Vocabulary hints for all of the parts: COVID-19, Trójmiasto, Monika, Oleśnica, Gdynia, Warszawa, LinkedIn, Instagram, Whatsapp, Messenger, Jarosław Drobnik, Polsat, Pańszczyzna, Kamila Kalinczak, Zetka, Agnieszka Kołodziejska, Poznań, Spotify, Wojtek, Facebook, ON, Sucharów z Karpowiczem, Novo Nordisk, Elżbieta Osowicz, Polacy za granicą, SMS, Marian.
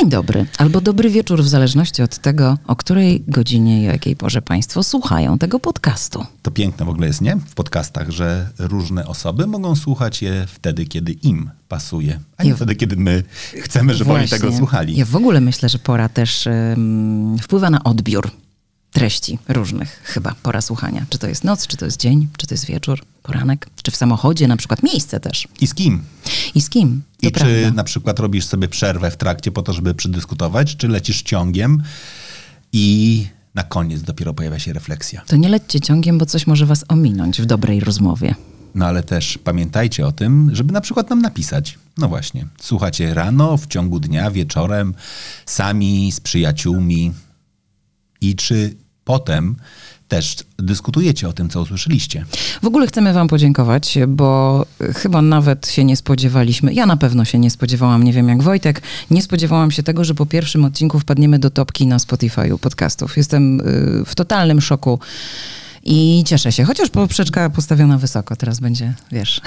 dzień dobry albo dobry wieczór, w zależności od tego, o której godzinie i o jakiej porze Państwo słuchają tego podcastu. To piękne w ogóle jest, nie? W podcastach, że różne osoby mogą słuchać je wtedy, kiedy im pasuje, a nie wtedy, kiedy my chcemy, żeby właśnie, oni tego słuchali. Ja w ogóle myślę, że pora też wpływa na odbiór treści różnych chyba, pora słuchania. Czy to jest noc, czy to jest dzień, czy to jest wieczór, poranek, czy w samochodzie, na przykład miejsce też. I z kim? I czy prawda. Na przykład robisz sobie przerwę w trakcie po to, żeby przedyskutować, czy lecisz ciągiem i na koniec dopiero pojawia się refleksja. To nie lećcie ciągiem, bo coś może was ominąć w dobrej rozmowie. No ale też pamiętajcie o tym, żeby na przykład nam napisać. No właśnie, słuchacie rano, w ciągu dnia, wieczorem, sami, z przyjaciółmi. I czy potem też dyskutujecie o tym, co usłyszeliście. W ogóle chcemy wam podziękować, bo chyba nawet się nie spodziewaliśmy. Ja na pewno się nie spodziewałam, nie wiem jak Wojtek, nie spodziewałam się tego, że po pierwszym odcinku wpadniemy do topki na Spotify'u podcastów. Jestem w totalnym szoku. I cieszę się, chociaż poprzeczka postawiona wysoko, teraz będzie, wiesz,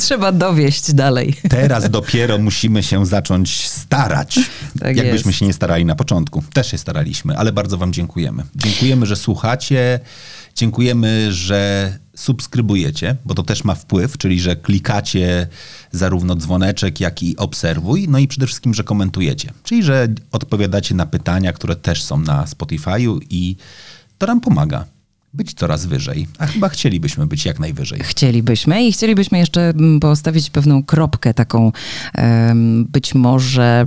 trzeba dowieść dalej. Teraz dopiero musimy się zacząć starać, tak jakbyśmy się nie starali na początku. Też się staraliśmy, ale bardzo wam dziękujemy. Dziękujemy, że słuchacie, dziękujemy, że subskrybujecie, bo to też ma wpływ, czyli że klikacie zarówno dzwoneczek, jak i obserwuj, no i przede wszystkim, że komentujecie, czyli że odpowiadacie na pytania, które też są na Spotify'u i to nam pomaga być coraz wyżej, a chyba chcielibyśmy być jak najwyżej. Chcielibyśmy i chcielibyśmy jeszcze postawić pewną kropkę taką, być może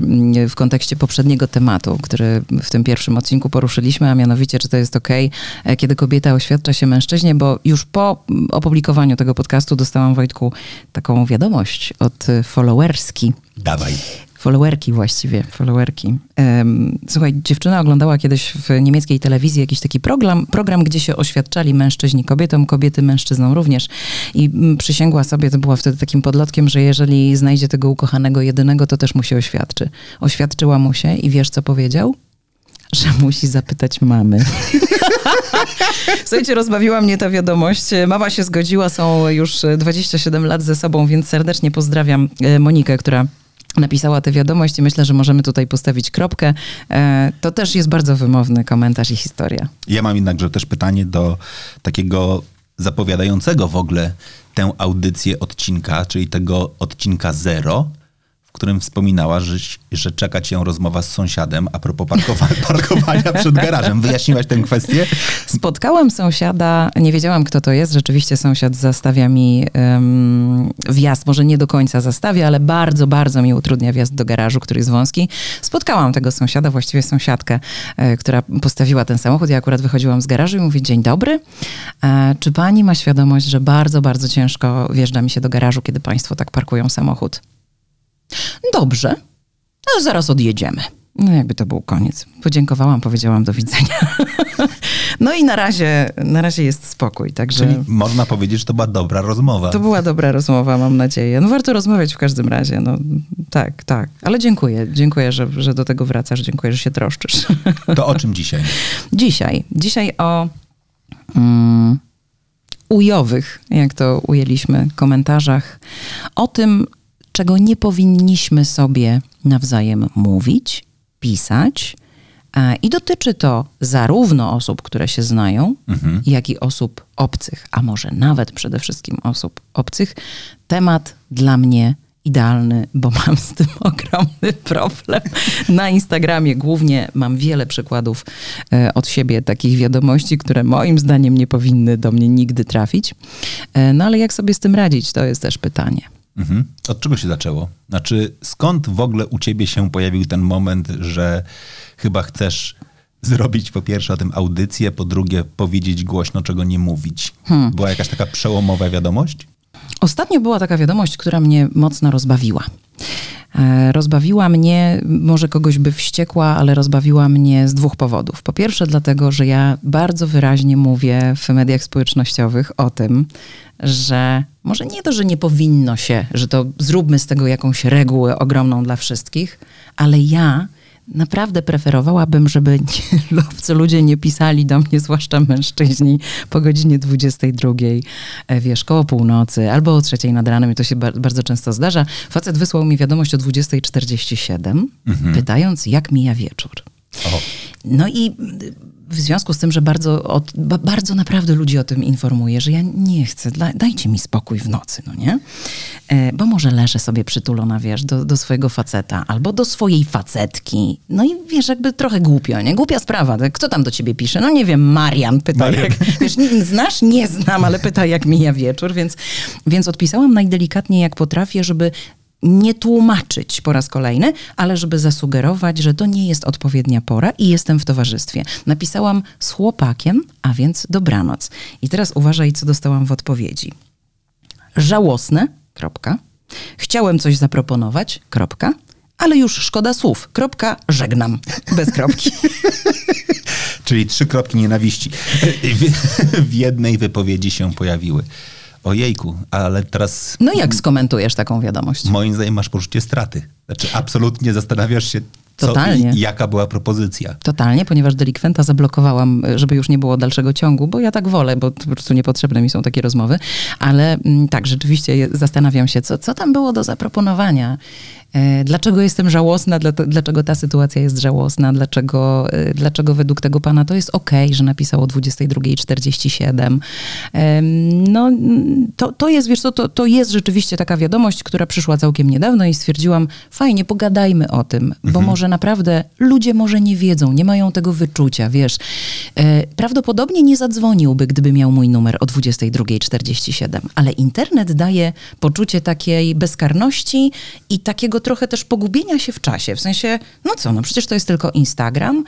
w kontekście poprzedniego tematu, który w tym pierwszym odcinku poruszyliśmy, a mianowicie, czy to jest okej, kiedy kobieta oświadcza się mężczyźnie, bo już po opublikowaniu tego podcastu dostałam, Wojtku, taką wiadomość od followerski. Dawaj. Followerki. Słuchaj, dziewczyna oglądała kiedyś w niemieckiej telewizji jakiś taki program, gdzie się oświadczali mężczyźni kobietom, kobiety mężczyznom również. I przysięgła sobie, to była wtedy takim podlotkiem, że jeżeli znajdzie tego ukochanego jedynego, to też mu się oświadczy. Oświadczyła mu się i wiesz, co powiedział? Że musi zapytać mamy. Słuchajcie, rozbawiła mnie ta wiadomość. Mama się zgodziła, są już 27 lat ze sobą, więc serdecznie pozdrawiam Monikę, która napisała tę wiadomość i myślę, że możemy tutaj postawić kropkę. To też jest bardzo wymowny komentarz i historia. Ja mam jednakże też pytanie do takiego zapowiadającego w ogóle tę audycję odcinka, czyli tego odcinka 0, w którym wspominała, że czeka cię rozmowa z sąsiadem a propos parkowania przed garażem. Wyjaśniłaś tę kwestię? Spotkałam sąsiada, nie wiedziałam, kto to jest. Rzeczywiście sąsiad zastawia mi wjazd, może nie do końca zastawia, ale bardzo, bardzo mi utrudnia wjazd do garażu, który jest wąski. Spotkałam tego sąsiada, właściwie sąsiadkę, która postawiła ten samochód. Ja akurat wychodziłam z garażu i mówię, dzień dobry. Czy pani ma świadomość, że bardzo, bardzo ciężko wjeżdża mi się do garażu, kiedy państwo tak parkują samochód? Dobrze, no zaraz odjedziemy. No jakby to był koniec. Podziękowałam, powiedziałam do widzenia. No i na razie jest spokój. Także... Czyli można powiedzieć, że to była dobra rozmowa. To była dobra rozmowa, mam nadzieję. No warto rozmawiać w każdym razie. No, tak. Ale dziękuję, że do tego wracasz. Dziękuję, że się troszczysz. To o czym dzisiaj? Dzisiaj o... ujowych, jak to ujęliśmy, komentarzach. O tym, czego nie powinniśmy sobie nawzajem mówić, pisać. I dotyczy to zarówno osób, które się znają, jak i osób obcych, a może nawet przede wszystkim osób obcych. Temat dla mnie idealny, bo mam z tym ogromny problem. Na Instagramie głównie mam wiele przykładów od siebie takich wiadomości, które moim zdaniem nie powinny do mnie nigdy trafić. No ale jak sobie z tym radzić, to jest też pytanie. Mhm. Od czego się zaczęło? Znaczy, skąd w ogóle u ciebie się pojawił ten moment, że chyba chcesz zrobić po pierwsze o tym audycję, po drugie powiedzieć głośno, czego nie mówić? Była jakaś taka przełomowa wiadomość? Ostatnio była taka wiadomość, która mnie mocno rozbawiła. Rozbawiła mnie, może kogoś by wściekła, ale rozbawiła mnie z dwóch powodów. Po pierwsze dlatego, że ja bardzo wyraźnie mówię w mediach społecznościowych o tym, że może nie to, że nie powinno się, że to zróbmy z tego jakąś regułę ogromną dla wszystkich, ale ja naprawdę preferowałabym, żeby obcy ludzie nie pisali do mnie, zwłaszcza mężczyźni, po godzinie 22, wiesz, koło północy albo o 3 nad ranem, i to się bardzo często zdarza. Facet wysłał mi wiadomość o 20:47, pytając, jak mija wieczór. Oho. No i w związku z tym, że bardzo naprawdę ludzi o tym informuję, że ja nie chcę, dajcie mi spokój w nocy, no nie? Bo może leżę sobie przytulona, wiesz, do swojego faceta albo do swojej facetki. No i wiesz, jakby trochę głupio, nie? Głupia sprawa. Kto tam do ciebie pisze? No nie wiem, Marian pyta. Jak, wiesz, znasz? Nie znam, ale pyta, jak mija wieczór, więc odpisałam najdelikatniej, jak potrafię, żeby nie tłumaczyć po raz kolejny, ale żeby zasugerować, że to nie jest odpowiednia pora i jestem w towarzystwie. Napisałam z chłopakiem, a więc dobranoc. I teraz uważaj, co dostałam w odpowiedzi. Żałosne, kropka. Chciałem coś zaproponować, kropka. Ale już szkoda słów, kropka, żegnam. Bez kropki. Czyli 3 kropki nienawiści w jednej wypowiedzi się pojawiły. Ojejku, ale teraz... No jak skomentujesz taką wiadomość? Moim zdaniem masz poczucie straty. Znaczy absolutnie zastanawiasz się, co i jaka była propozycja. Totalnie, ponieważ delikwenta zablokowałam, żeby już nie było dalszego ciągu, bo ja tak wolę, bo po prostu niepotrzebne mi są takie rozmowy. Ale tak, rzeczywiście zastanawiam się, co tam było do zaproponowania. Dlaczego jestem żałosna, dlaczego ta sytuacja jest żałosna, dlaczego według tego pana to jest okej, że napisał o 22:47. No to jest, wiesz co, to jest rzeczywiście taka wiadomość, która przyszła całkiem niedawno i stwierdziłam, fajnie, pogadajmy o tym, bo może naprawdę ludzie może nie wiedzą, nie mają tego wyczucia, wiesz. Prawdopodobnie nie zadzwoniłby, gdyby miał mój numer o 22:47, ale internet daje poczucie takiej bezkarności i takiego trochę też pogubienia się w czasie. W sensie, przecież to jest tylko Instagram.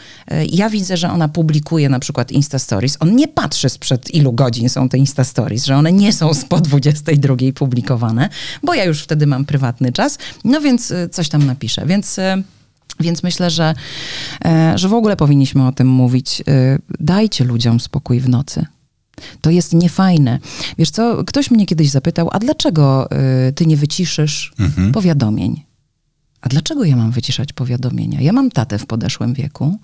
Ja widzę, że ona publikuje na przykład Insta Stories. On nie patrzy, sprzed ilu godzin są te Insta Stories, że one nie są spod 22 publikowane, bo ja już wtedy mam prywatny czas, no więc coś tam napiszę. Więc myślę, że w ogóle powinniśmy o tym mówić. Dajcie ludziom spokój w nocy. To jest niefajne. Wiesz co, ktoś mnie kiedyś zapytał, a dlaczego ty nie wyciszysz powiadomień? A dlaczego ja mam wyciszać powiadomienia? Ja mam tatę w podeszłym wieku,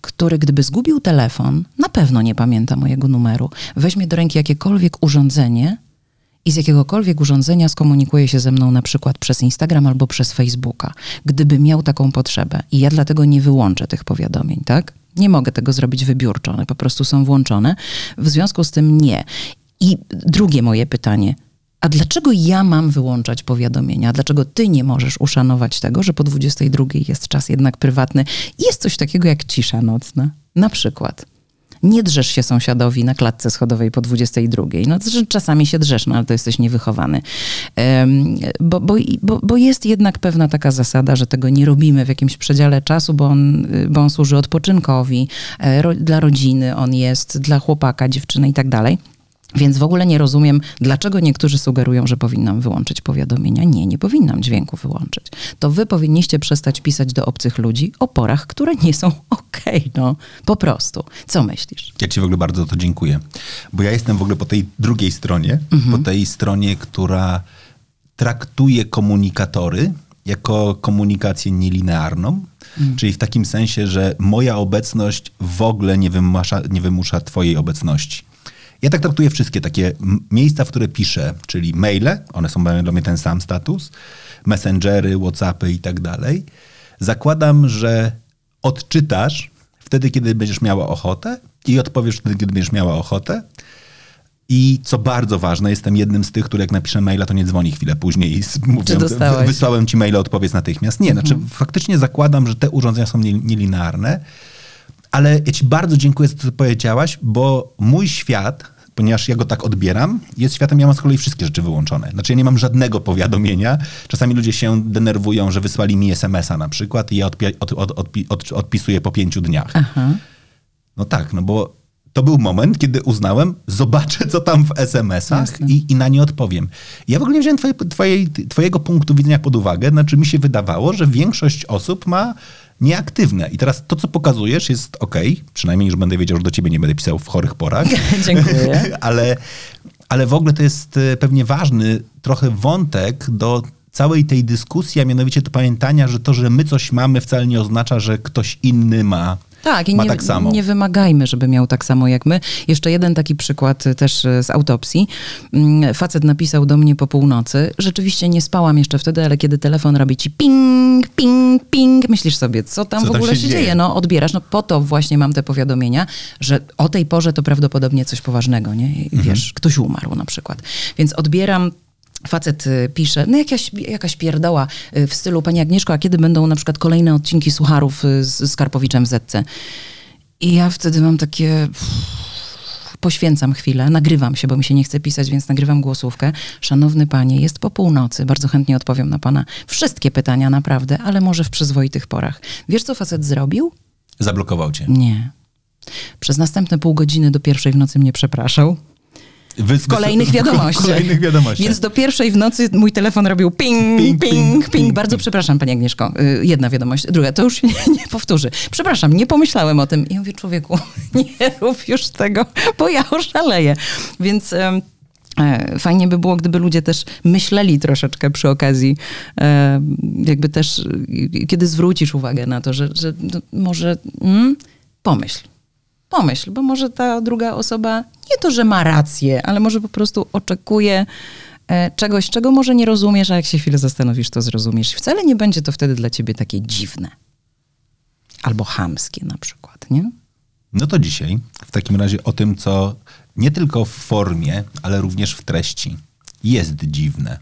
który gdyby zgubił telefon, na pewno nie pamięta mojego numeru. Weźmie do ręki jakiekolwiek urządzenie i z jakiegokolwiek urządzenia skomunikuje się ze mną na przykład przez Instagram albo przez Facebooka, gdyby miał taką potrzebę. I ja dlatego nie wyłączę tych powiadomień, tak? Nie mogę tego zrobić wybiórczo, one po prostu są włączone. W związku z tym nie. I drugie moje pytanie, a dlaczego ja mam wyłączać powiadomienia? A dlaczego ty nie możesz uszanować tego, że po 22 jest czas jednak prywatny? Jest coś takiego jak cisza nocna, na przykład. Nie drzesz się sąsiadowi na klatce schodowej po 22. No czasami się drzesz, ale to jesteś niewychowany. Bo jest jednak pewna taka zasada, że tego nie robimy w jakimś przedziale czasu, bo on służy odpoczynkowi, dla rodziny on jest, dla chłopaka, dziewczyny i tak dalej. Więc w ogóle nie rozumiem, dlaczego niektórzy sugerują, że powinnam wyłączyć powiadomienia. Nie powinnam dźwięku wyłączyć. To wy powinniście przestać pisać do obcych ludzi o porach, które nie są okej, po prostu. Co myślisz? Ja ci w ogóle bardzo za to dziękuję, bo ja jestem w ogóle po tej drugiej stronie, po tej stronie, która traktuje komunikatory jako komunikację nielinearną, czyli w takim sensie, że moja obecność w ogóle nie wymusza twojej obecności. Ja tak traktuję wszystkie takie miejsca, w które piszę, czyli maile, one są dla mnie ten sam status, messengery, whatsappy i tak dalej. Zakładam, że odczytasz wtedy, kiedy będziesz miała ochotę i odpowiesz wtedy, kiedy będziesz miała ochotę. I co bardzo ważne, jestem jednym z tych, który jak napiszę maila, to nie dzwoni chwilę później i mówię, wysłałem ci maila, odpowiedz natychmiast. Nie, znaczy faktycznie zakładam, że te urządzenia są nielinearne. Ale ja ci bardzo dziękuję za to, co powiedziałaś, bo mój świat, ponieważ ja go tak odbieram, jest światem, ja mam z kolei wszystkie rzeczy wyłączone. Znaczy ja nie mam żadnego powiadomienia. Czasami ludzie się denerwują, że wysłali mi SMS-a na przykład i ja odpisuję po 5 dniach. Aha. No tak, bo to był moment, kiedy uznałem, zobaczę, co tam w SMS-ach i na nie odpowiem. Ja w ogóle nie wziąłem twojego punktu widzenia pod uwagę. Znaczy mi się wydawało, że większość osób ma nieaktywne. I teraz to, co pokazujesz, jest okej. Przynajmniej już będę wiedział, że do ciebie nie będę pisał w chorych porach. Dziękuję. Ale w ogóle to jest pewnie ważny trochę wątek do całej tej dyskusji, a mianowicie to pamiętania, że to, że my coś mamy, wcale nie oznacza, że ktoś inny ma. Tak, i nie wymagajmy, żeby miał tak samo jak my. Jeszcze jeden taki przykład też z autopsji. Facet napisał do mnie po północy. Rzeczywiście nie spałam jeszcze wtedy, ale kiedy telefon robi ci ping, ping, ping, myślisz sobie, co tam w ogóle się dzieje? No odbierasz, no po to właśnie mam te powiadomienia, że o tej porze to prawdopodobnie coś poważnego, nie? I wiesz, ktoś umarł na przykład. Więc odbieram. Facet pisze, no jakaś pierdoła w stylu, pani Agnieszko, a kiedy będą na przykład kolejne odcinki Sucharów z Karpowiczem w Zetce? I ja wtedy mam takie... Poświęcam chwilę, nagrywam się, bo mi się nie chce pisać, więc nagrywam głosówkę. Szanowny panie, jest po północy, bardzo chętnie odpowiem na pana wszystkie pytania naprawdę, ale może w przyzwoitych porach. Wiesz, co facet zrobił? Zablokował cię. Nie. Przez następne pół godziny do 1:00 w nocy mnie przepraszał. W kolejnych wiadomościach. Więc do 1:00 w nocy mój telefon robił ping, ping, ping, ping. Bardzo przepraszam, pani Agnieszko. Jedna wiadomość, druga, to już się nie powtórzy. Przepraszam, nie pomyślałem o tym. I mówię, człowieku, nie rób już tego, bo ja oszaleję. Więc... fajnie by było, gdyby ludzie też myśleli troszeczkę przy okazji, jakby też, kiedy zwrócisz uwagę na to, że może pomyśl, bo może ta druga osoba, nie to, że ma rację, ale może po prostu oczekuje czegoś, czego może nie rozumiesz, a jak się chwilę zastanowisz, to zrozumiesz. Wcale nie będzie to wtedy dla ciebie takie dziwne. Albo chamskie na przykład, nie? No to dzisiaj w takim razie o tym, co nie tylko w formie, ale również w treści jest dziwne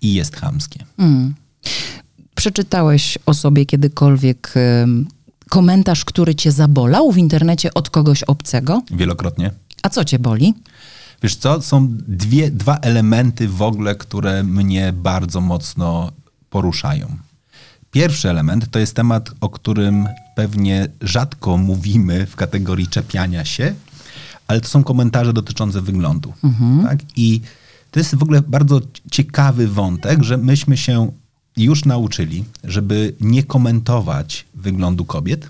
i jest chamskie. Przeczytałeś o sobie kiedykolwiek komentarz, który cię zabolał w internecie od kogoś obcego? Wielokrotnie. A co cię boli? Wiesz co, są dwa elementy w ogóle, które mnie bardzo mocno poruszają. Pierwszy element to jest temat, o którym pewnie rzadko mówimy w kategorii czepiania się, ale to są komentarze dotyczące wyglądu. Tak? I to jest w ogóle bardzo ciekawy wątek, że myśmy się już nauczyli, żeby nie komentować wyglądu kobiet.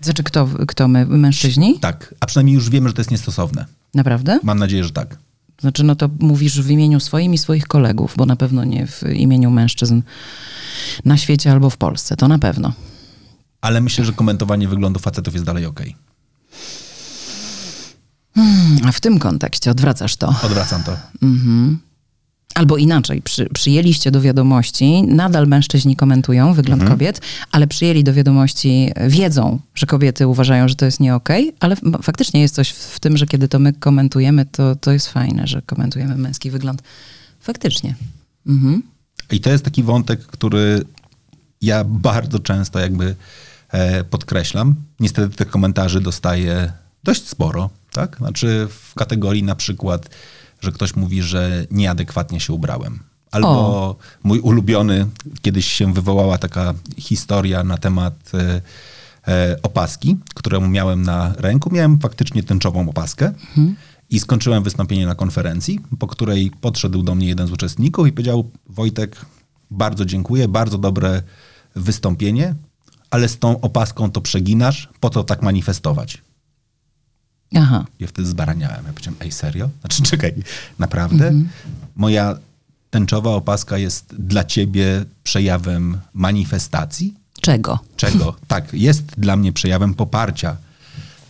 Znaczy kto my? Mężczyźni? Tak, a przynajmniej już wiemy, że to jest niestosowne. Naprawdę? Mam nadzieję, że tak. Znaczy, no to mówisz w imieniu swoim i swoich kolegów, bo na pewno nie w imieniu mężczyzn na świecie albo w Polsce, to na pewno. Ale myślę, że komentowanie wyglądu facetów jest dalej okej. A w tym kontekście odwracasz to. Odwracam to. Albo inaczej, przyjęliście do wiadomości, nadal mężczyźni komentują wygląd kobiet, ale przyjęli do wiadomości, wiedzą, że kobiety uważają, że to jest nie okej, ale faktycznie jest coś w tym, że kiedy to my komentujemy, to jest fajne, że komentujemy męski wygląd. Faktycznie. I to jest taki wątek, który ja bardzo często jakby podkreślam. Niestety tych komentarzy dostaję dość sporo, tak? Znaczy w kategorii na przykład, że ktoś mówi, że nieadekwatnie się ubrałem. Albo mój ulubiony, kiedyś się wywołała taka historia na temat opaski, którą miałem na ręku. Miałem faktycznie tęczową opaskę i skończyłem wystąpienie na konferencji, po której podszedł do mnie jeden z uczestników i powiedział: Wojtek, bardzo dziękuję, bardzo dobre wystąpienie, ale z tą opaską to przeginasz, po co tak manifestować? Aha. Ja wtedy zbaraniałem. Ja powiedziałem, ej, serio? Znaczy, czekaj, naprawdę? Moja tęczowa opaska jest dla ciebie przejawem manifestacji? Czego? Tak, jest dla mnie przejawem poparcia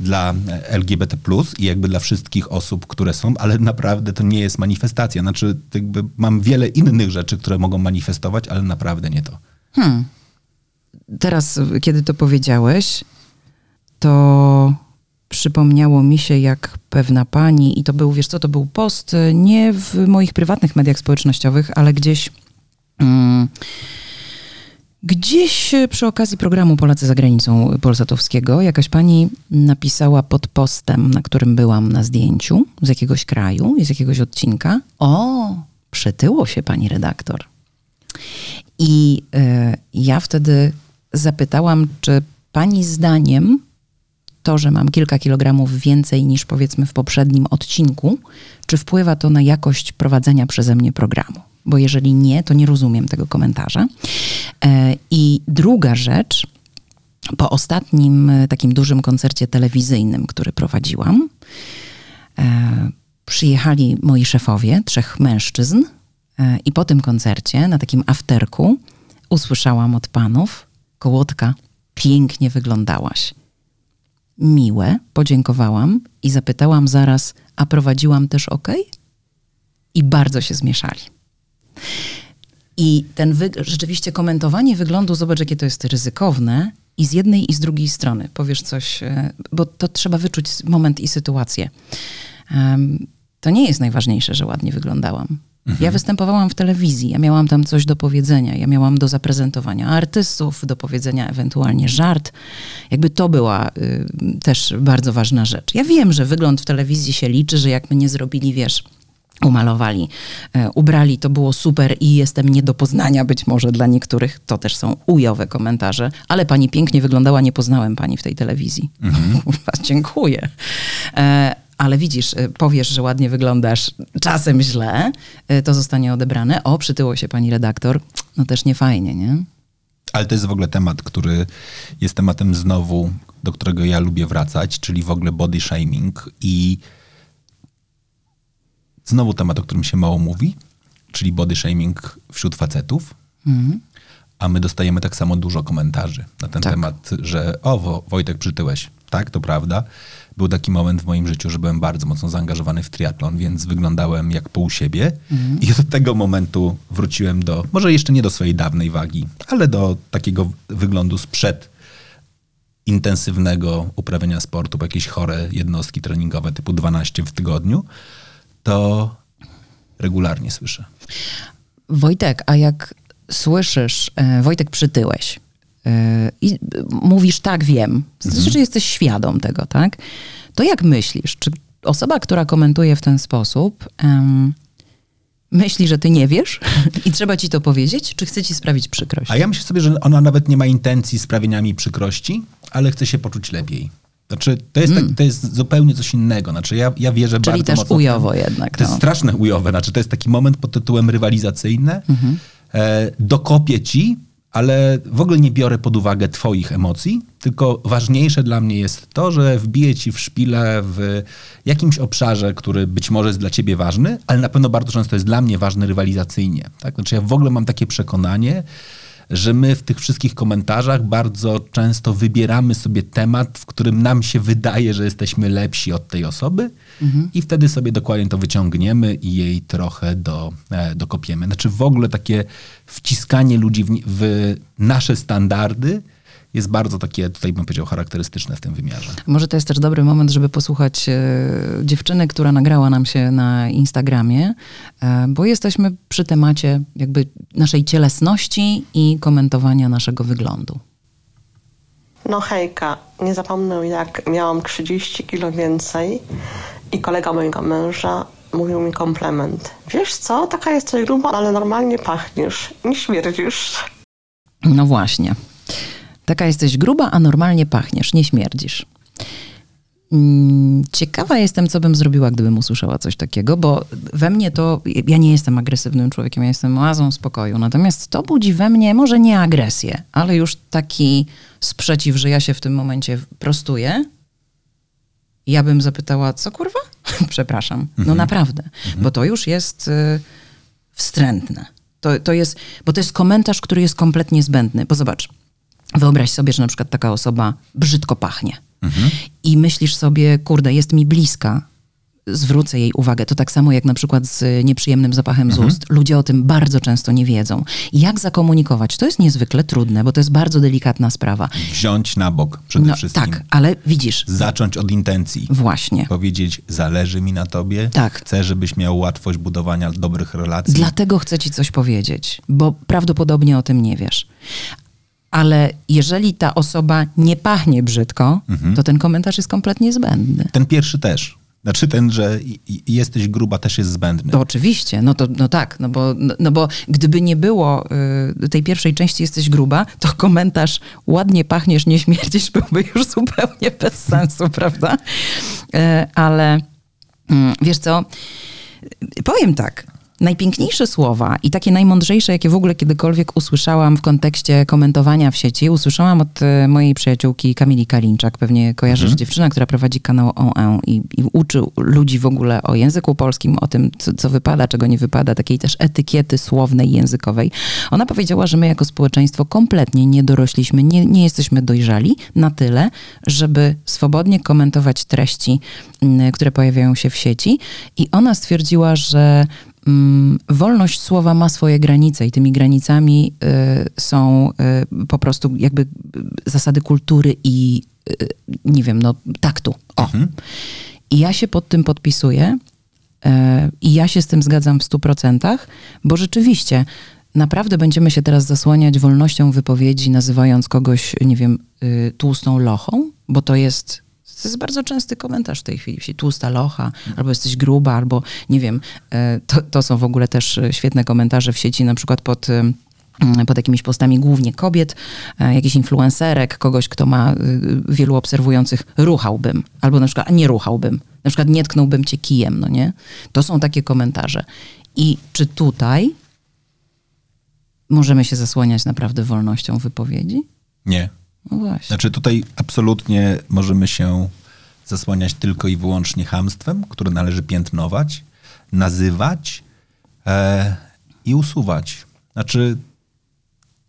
dla LGBT+, i jakby dla wszystkich osób, które są, ale naprawdę to nie jest manifestacja. Znaczy, jakby mam wiele innych rzeczy, które mogą manifestować, ale naprawdę nie to. Teraz, kiedy to powiedziałeś, to... przypomniało mi się, jak pewna pani, i to był, wiesz co, to był post nie w moich prywatnych mediach społecznościowych, ale gdzieś przy okazji programu Polacy za granicą polsatowskiego, jakaś pani napisała pod postem, na którym byłam na zdjęciu z jakiegoś kraju, z jakiegoś odcinka. O, przytyło się pani redaktor. I ja wtedy zapytałam, czy pani zdaniem to, że mam kilka kilogramów więcej niż powiedzmy w poprzednim odcinku, czy wpływa to na jakość prowadzenia przeze mnie programu? Bo jeżeli nie, to nie rozumiem tego komentarza. I druga rzecz, po ostatnim takim dużym koncercie telewizyjnym, który prowadziłam, przyjechali moi szefowie, 3 mężczyzn, I po tym koncercie, na takim afterku, usłyszałam od panów: Kołodka, pięknie wyglądałaś. Miłe, podziękowałam i zapytałam zaraz, a prowadziłam też OK? I bardzo się zmieszali. I ten rzeczywiście komentowanie wyglądu, zobacz, jakie to jest ryzykowne, i z jednej i z drugiej strony. Powiesz coś, bo to trzeba wyczuć moment i sytuację. To nie jest najważniejsze, że ładnie wyglądałam. Mhm. Ja występowałam w telewizji, ja miałam tam coś do powiedzenia, ja miałam do zaprezentowania artystów, do powiedzenia ewentualnie żart. Jakby to była też bardzo ważna rzecz. Ja wiem, że wygląd w telewizji się liczy, że jak mnie zrobili, wiesz, umalowali, ubrali, to było super i jestem nie do poznania być może dla niektórych. To też są ujowe komentarze. Ale pani pięknie wyglądała, nie poznałem pani w tej telewizji. Mhm. Dziękuję. Ale widzisz, powiesz, że ładnie wyglądasz, czasem źle, to zostanie odebrane. O, przytyło się pani redaktor. No też nie fajnie, nie? Ale to jest w ogóle temat, który jest tematem znowu, do którego ja lubię wracać, czyli w ogóle body shaming i znowu temat, o którym się mało mówi, czyli body shaming wśród facetów. Mhm. A my dostajemy tak samo dużo komentarzy na ten temat, że o, Wojtek, przytyłeś. Tak, to prawda. Był taki moment w moim życiu, że byłem bardzo mocno zaangażowany w triatlon, więc wyglądałem jak pół siebie. Mhm. I od tego momentu wróciłem do, może jeszcze nie do swojej dawnej wagi, ale do takiego wyglądu sprzed intensywnego uprawiania sportu, jakieś chore jednostki treningowe typu 12 w tygodniu. To regularnie słyszę. Wojtek, a jak słyszysz, Wojtek, przytyłeś i mówisz tak, wiem, znaczy, że jesteś świadom tego, tak? To jak myślisz, czy osoba, która komentuje w ten sposób, myśli, że ty nie wiesz i trzeba ci to powiedzieć, czy chce ci sprawić przykrość? A ja myślę sobie, że ona nawet nie ma intencji sprawienia mi przykrości, ale chce się poczuć lepiej. Znaczy, to jest zupełnie coś innego. Znaczy, ja wierzę bardzo mocno. Czyli też ujowo jednak. To jest straszne ujowe. Znaczy, to jest taki moment pod tytułem rywalizacyjny. Mhm. Dokopię ci, ale w ogóle nie biorę pod uwagę twoich emocji, tylko ważniejsze dla mnie jest to, że wbiję ci w szpilę w jakimś obszarze, który być może jest dla ciebie ważny, ale na pewno bardzo często jest dla mnie ważny rywalizacyjnie. Tak? Znaczy, ja w ogóle mam takie przekonanie, że my w tych wszystkich komentarzach bardzo często wybieramy sobie temat, w którym nam się wydaje, że jesteśmy lepsi od tej osoby, i wtedy sobie dokładnie to wyciągniemy i jej trochę dokopiemy. Znaczy w ogóle takie wciskanie ludzi w nasze standardy jest bardzo takie, tutaj bym powiedział, charakterystyczne w tym wymiarze. Może to jest też dobry moment, żeby posłuchać dziewczyny, która nagrała nam się na Instagramie, bo jesteśmy przy temacie jakby naszej cielesności i komentowania naszego wyglądu. No hejka, nie zapomnę, jak miałam 30 kilo więcej i kolega mojego męża mówił mi komplement. Wiesz co, taka jesteś gruba, ale normalnie pachniesz, nie śmierdzisz. No właśnie. Taka jesteś gruba, a normalnie pachniesz, nie śmierdzisz. Ciekawa jestem, co bym zrobiła, gdybym usłyszała coś takiego, bo we mnie to, ja nie jestem agresywnym człowiekiem, ja jestem oazą spokoju, natomiast to budzi we mnie może nie agresję, ale już taki sprzeciw, że ja się w tym momencie prostuję. Ja bym zapytała, co kurwa? Przepraszam, no naprawdę, bo to już jest wstrętne. To jest, bo to jest komentarz, który jest kompletnie zbędny, bo zobacz. Wyobraź sobie, że na przykład taka osoba brzydko pachnie i myślisz sobie, kurde, jest mi bliska, zwrócę jej uwagę. To tak samo jak na przykład z nieprzyjemnym zapachem z ust. Ludzie o tym bardzo często nie wiedzą. Jak zakomunikować? To jest niezwykle trudne, bo to jest bardzo delikatna sprawa. Wziąć na bok przede wszystkim. Tak, ale widzisz. Zacząć od intencji. Właśnie. Powiedzieć, zależy mi na tobie. Tak. Chcę, żebyś miał łatwość budowania dobrych relacji. Dlatego chcę ci coś powiedzieć, bo prawdopodobnie o tym nie wiesz. Ale jeżeli ta osoba nie pachnie brzydko, to ten komentarz jest kompletnie zbędny. Ten pierwszy też. Znaczy ten, że jesteś gruba, też jest zbędny. To oczywiście, bo gdyby nie było tej pierwszej części jesteś gruba, to komentarz ładnie pachniesz, nie śmierdzisz byłby już zupełnie bez sensu, prawda? Ale wiesz co, powiem tak, najpiękniejsze słowa i takie najmądrzejsze, jakie w ogóle kiedykolwiek usłyszałam w kontekście komentowania w sieci, usłyszałam od mojej przyjaciółki Kamili Kalinczak. Pewnie kojarzysz, dziewczyna, która prowadzi kanał ON i uczy ludzi w ogóle o języku polskim, o tym, co wypada, czego nie wypada, takiej też etykiety słownej, językowej. Ona powiedziała, że my jako społeczeństwo kompletnie nie dorośliśmy, nie jesteśmy dojrzali na tyle, żeby swobodnie komentować treści, które pojawiają się w sieci. I ona stwierdziła, że wolność słowa ma swoje granice i tymi granicami są po prostu jakby zasady kultury i nie wiem, no taktu. O. Mhm. I ja się pod tym podpisuję i ja się z tym zgadzam w 100%, bo rzeczywiście naprawdę będziemy się teraz zasłaniać wolnością wypowiedzi, nazywając kogoś, nie wiem, tłustą lochą, bo to jest bardzo częsty komentarz w tej chwili. Tłusta locha, albo jesteś gruba, albo nie wiem. To są w ogóle też świetne komentarze w sieci, na przykład pod jakimiś postami głównie kobiet, jakichś influencerek, kogoś, kto ma wielu obserwujących, ruchałbym. Albo na przykład nie ruchałbym. Na przykład nie tknąłbym cię kijem, no nie? To są takie komentarze. I czy tutaj możemy się zasłaniać naprawdę wolnością wypowiedzi? Nie. No właśnie. Znaczy tutaj absolutnie możemy się zasłaniać tylko i wyłącznie chamstwem, które należy piętnować, nazywać i usuwać. Znaczy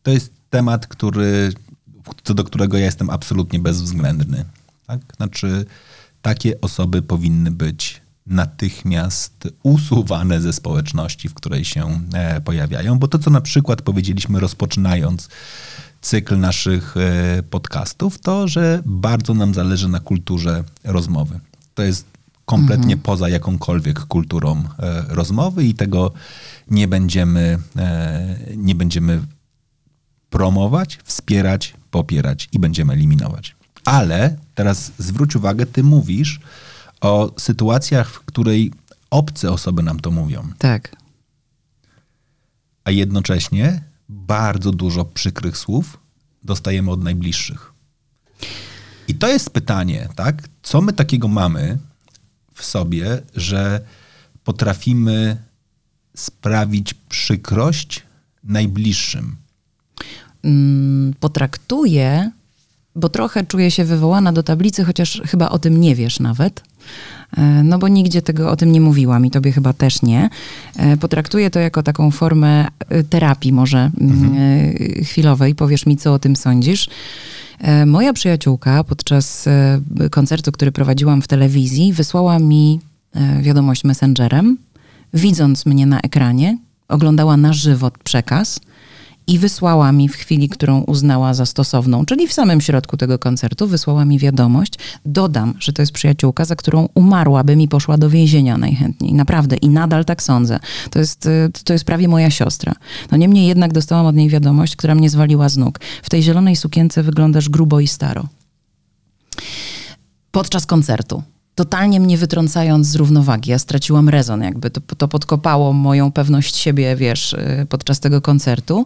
to jest temat, co do którego ja jestem absolutnie bezwzględny. Tak? Znaczy takie osoby powinny być natychmiast usuwane ze społeczności, w której się pojawiają, bo to, co na przykład powiedzieliśmy rozpoczynając cykl naszych podcastów, to, że bardzo nam zależy na kulturze rozmowy. To jest kompletnie poza jakąkolwiek kulturą rozmowy i tego nie będziemy promować, wspierać, popierać i będziemy eliminować. Ale teraz zwróć uwagę, ty mówisz o sytuacjach, w której obce osoby nam to mówią. Tak. A jednocześnie bardzo dużo przykrych słów dostajemy od najbliższych. I to jest pytanie, tak? Co my takiego mamy w sobie, że potrafimy sprawić przykrość najbliższym? Potraktuję, bo trochę czuję się wywołana do tablicy, chociaż chyba o tym nie wiesz nawet. No bo nigdzie tego o tym nie mówiłam i tobie chyba też nie. Potraktuję to jako taką formę terapii może chwilowej. Powiesz mi, co o tym sądzisz. Moja przyjaciółka podczas koncertu, który prowadziłam w telewizji, wysłała mi wiadomość Messengerem. Widząc mnie na ekranie, oglądała na żywo przekaz i wysłała mi w chwili, którą uznała za stosowną, czyli w samym środku tego koncertu, wysłała mi wiadomość. Dodam, że to jest przyjaciółka, za którą umarłabym i poszła do więzienia najchętniej. Naprawdę. I nadal tak sądzę. To jest prawie moja siostra. No niemniej jednak dostałam od niej wiadomość, która mnie zwaliła z nóg. W tej zielonej sukience wyglądasz grubo i staro. Podczas koncertu. Totalnie mnie wytrącając z równowagi. Ja straciłam rezon jakby. To podkopało moją pewność siebie, wiesz, podczas tego koncertu.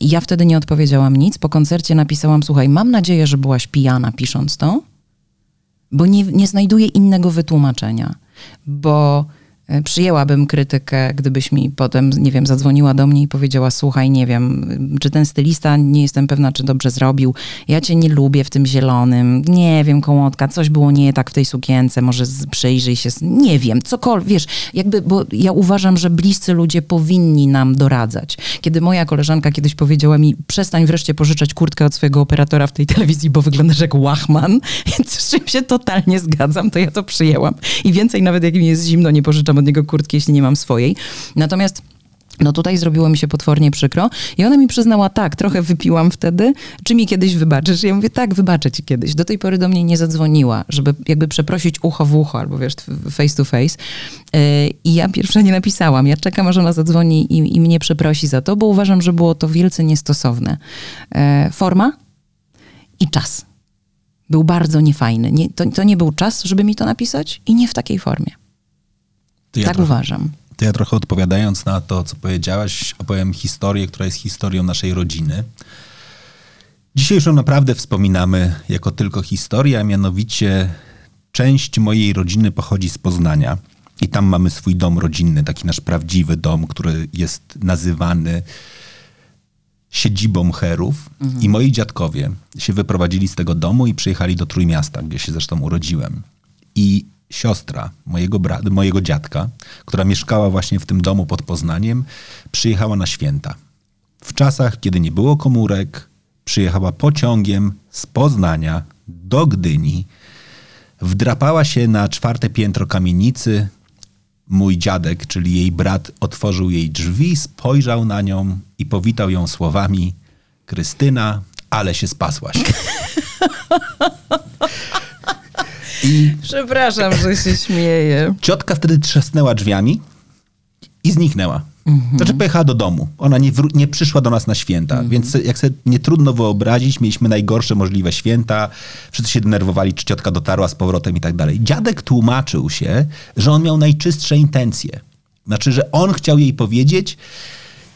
I ja wtedy nie odpowiedziałam nic. Po koncercie napisałam, słuchaj, mam nadzieję, że byłaś pijana pisząc to, bo nie znajduję innego wytłumaczenia. Bo przyjęłabym krytykę, gdybyś mi potem, nie wiem, zadzwoniła do mnie i powiedziała, słuchaj, nie wiem, czy ten stylista, nie jestem pewna, czy dobrze zrobił, ja cię nie lubię w tym zielonym, nie wiem, kołotka, coś było nie tak w tej sukience, może przyjrzyj się, nie wiem, cokolwiek, wiesz, jakby, bo ja uważam, że bliscy ludzie powinni nam doradzać. Kiedy moja koleżanka kiedyś powiedziała mi, przestań wreszcie pożyczać kurtkę od swojego operatora w tej telewizji, bo wyglądasz jak łachman, z czym się totalnie zgadzam, to ja to przyjęłam. I więcej, nawet jak mi jest zimno, nie pożyczam od niego kurtki, jeśli nie mam swojej. Natomiast no tutaj zrobiło mi się potwornie przykro i ona mi przyznała, tak, trochę wypiłam wtedy, czy mi kiedyś wybaczysz? I ja mówię, tak, wybaczę ci kiedyś. Do tej pory do mnie nie zadzwoniła, żeby jakby przeprosić ucho w ucho, albo wiesz, face to face. I ja pierwsza nie napisałam. Ja czekam, aż ona zadzwoni i mnie przeprosi za to, bo uważam, że było to wielce niestosowne. Forma i czas. Był bardzo niefajny. To nie był czas, żeby mi to napisać i nie w takiej formie. Uważam. To ja trochę odpowiadając na to, co powiedziałaś, opowiem historię, która jest historią naszej rodziny. Dzisiaj już ją naprawdę wspominamy jako tylko historię, a mianowicie część mojej rodziny pochodzi z Poznania. I tam mamy swój dom rodzinny, taki nasz prawdziwy dom, który jest nazywany siedzibą herów. Mhm. I moi dziadkowie się wyprowadzili z tego domu i przyjechali do Trójmiasta, gdzie się zresztą urodziłem. I siostra mojego dziadka, która mieszkała właśnie w tym domu pod Poznaniem, przyjechała na święta. W czasach, kiedy nie było komórek, przyjechała pociągiem z Poznania do Gdyni, wdrapała się na 4. piętro kamienicy. Mój dziadek, czyli jej brat, otworzył jej drzwi, spojrzał na nią i powitał ją słowami: Krystyna, ale się spasłaś. I... Przepraszam, że się śmieję. Ciotka wtedy trzasnęła drzwiami i zniknęła. Mhm. Znaczy pojechała do domu. Ona nie przyszła do nas na święta, więc jak sobie nie trudno wyobrazić, mieliśmy najgorsze możliwe święta, wszyscy się denerwowali, czy ciotka dotarła z powrotem i tak dalej. Dziadek tłumaczył się, że on miał najczystsze intencje. Znaczy, że on chciał jej powiedzieć: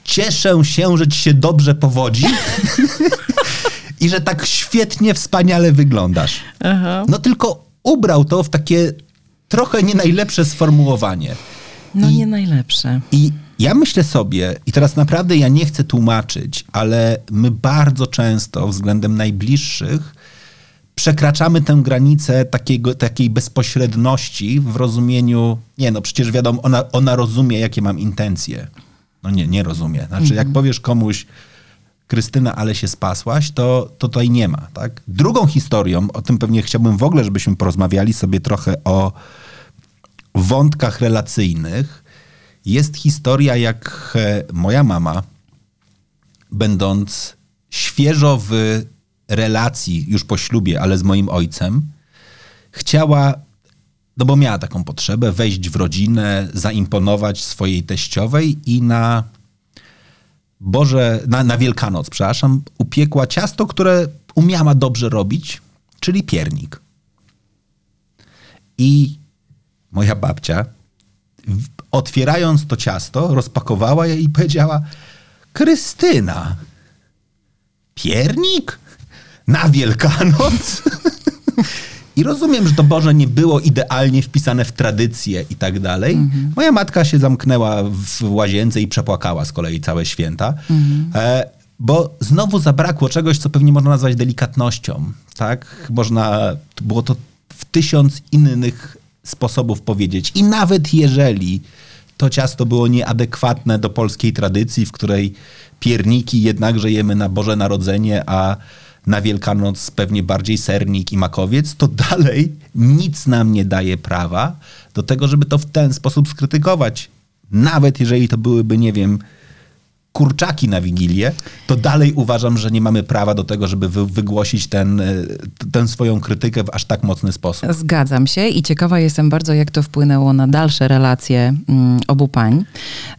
cieszę się, że ci się dobrze powodzi i że tak świetnie, wspaniale wyglądasz. Aha. No tylko ubrał to w takie trochę nie najlepsze sformułowanie. No nie najlepsze. I ja myślę sobie, i teraz naprawdę ja nie chcę tłumaczyć, ale my bardzo często względem najbliższych przekraczamy tę granicę takiej bezpośredności w rozumieniu, nie no przecież wiadomo, ona rozumie, jakie mam intencje. No nie rozumie. Znaczy jak powiesz komuś: Krystyna, ale się spasłaś, to tutaj nie ma, tak? Drugą historią, o tym pewnie chciałbym w ogóle, żebyśmy porozmawiali sobie trochę o wątkach relacyjnych, jest historia, jak moja mama, będąc świeżo w relacji, już po ślubie, ale z moim ojcem, chciała, no bo miała taką potrzebę, wejść w rodzinę, zaimponować swojej teściowej i na Wielkanoc, upiekła ciasto, które umiała dobrze robić, czyli piernik. I moja babcia, otwierając to ciasto, rozpakowała je i powiedziała: Krystyna, piernik? Na Wielkanoc? I rozumiem, że to Boże nie było idealnie wpisane w tradycję i tak dalej. Mhm. Moja matka się zamknęła w łazience i przepłakała z kolei całe święta, bo znowu zabrakło czegoś, co pewnie można nazwać delikatnością. Tak? Było to w 1000 innych sposobów powiedzieć. I nawet jeżeli to ciasto było nieadekwatne do polskiej tradycji, w której pierniki jednakże jemy na Boże Narodzenie, a na Wielkanoc pewnie bardziej sernik i makowiec, to dalej nic nam nie daje prawa do tego, żeby to w ten sposób skrytykować. Nawet jeżeli to byłyby, nie wiem, kurczaki na Wigilię, to dalej uważam, że nie mamy prawa do tego, żeby wygłosić tę swoją krytykę w aż tak mocny sposób. Zgadzam się i ciekawa jestem bardzo, jak to wpłynęło na dalsze relacje obu pań.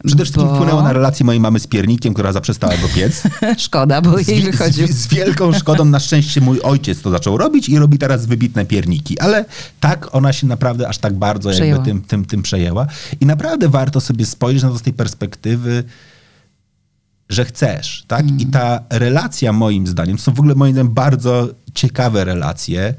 Przede wszystkim wpłynęło na relacje mojej mamy z piernikiem, która zaprzestała go piec. Szkoda, bo jej wychodził. Z wielką szkodą, na szczęście mój ojciec to zaczął robić i robi teraz wybitne pierniki. Ale tak, ona się naprawdę aż tak bardzo jakby tym przejęła. I naprawdę warto sobie spojrzeć na to z tej perspektywy, że chcesz, tak? I ta relacja, moim zdaniem, są w ogóle moim zdaniem bardzo ciekawe relacje.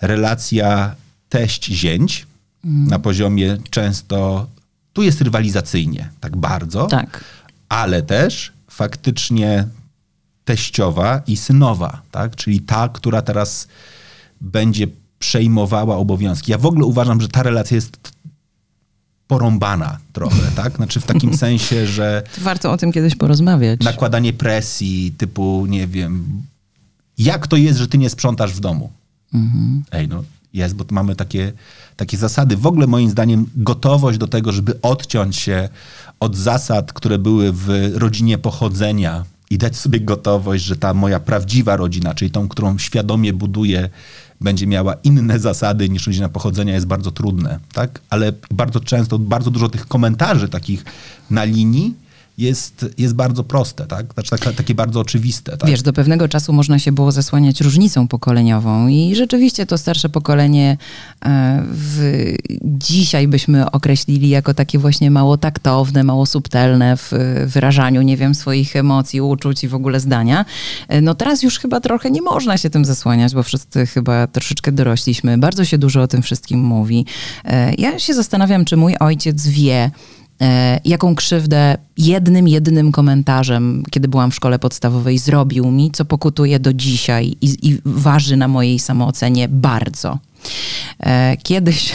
Relacja teść-zięć na poziomie często, tu jest rywalizacyjnie, tak bardzo, tak. Ale też faktycznie teściowa i synowa, tak? Czyli ta, która teraz będzie przejmowała obowiązki. Ja w ogóle uważam, że ta relacja jest porąbana trochę, tak? Znaczy w takim sensie, że... Warto o tym kiedyś porozmawiać. Nakładanie presji typu, nie wiem, jak to jest, że ty nie sprzątasz w domu? Mhm. Ej, no jest, bo mamy takie zasady. W ogóle moim zdaniem gotowość do tego, żeby odciąć się od zasad, które były w rodzinie pochodzenia i dać sobie gotowość, że ta moja prawdziwa rodzina, czyli tą, którą świadomie buduję, będzie miała inne zasady niż rodzina pochodzenia, jest bardzo trudne, tak? Ale bardzo często, bardzo dużo tych komentarzy takich na linii jest bardzo proste, tak? Znaczy takie bardzo oczywiste. Tak? Wiesz, do pewnego czasu można się było zasłaniać różnicą pokoleniową i rzeczywiście to starsze pokolenie dzisiaj byśmy określili jako takie właśnie mało taktowne, mało subtelne w wyrażaniu, nie wiem, swoich emocji, uczuć i w ogóle zdania. No teraz już chyba trochę nie można się tym zasłaniać, bo wszyscy chyba troszeczkę dorośliśmy. Bardzo się dużo o tym wszystkim mówi. Ja się zastanawiam, czy mój ojciec wie, jaką krzywdę jednym komentarzem, kiedy byłam w szkole podstawowej, zrobił mi, co pokutuje do dzisiaj i waży na mojej samoocenie bardzo. Kiedyś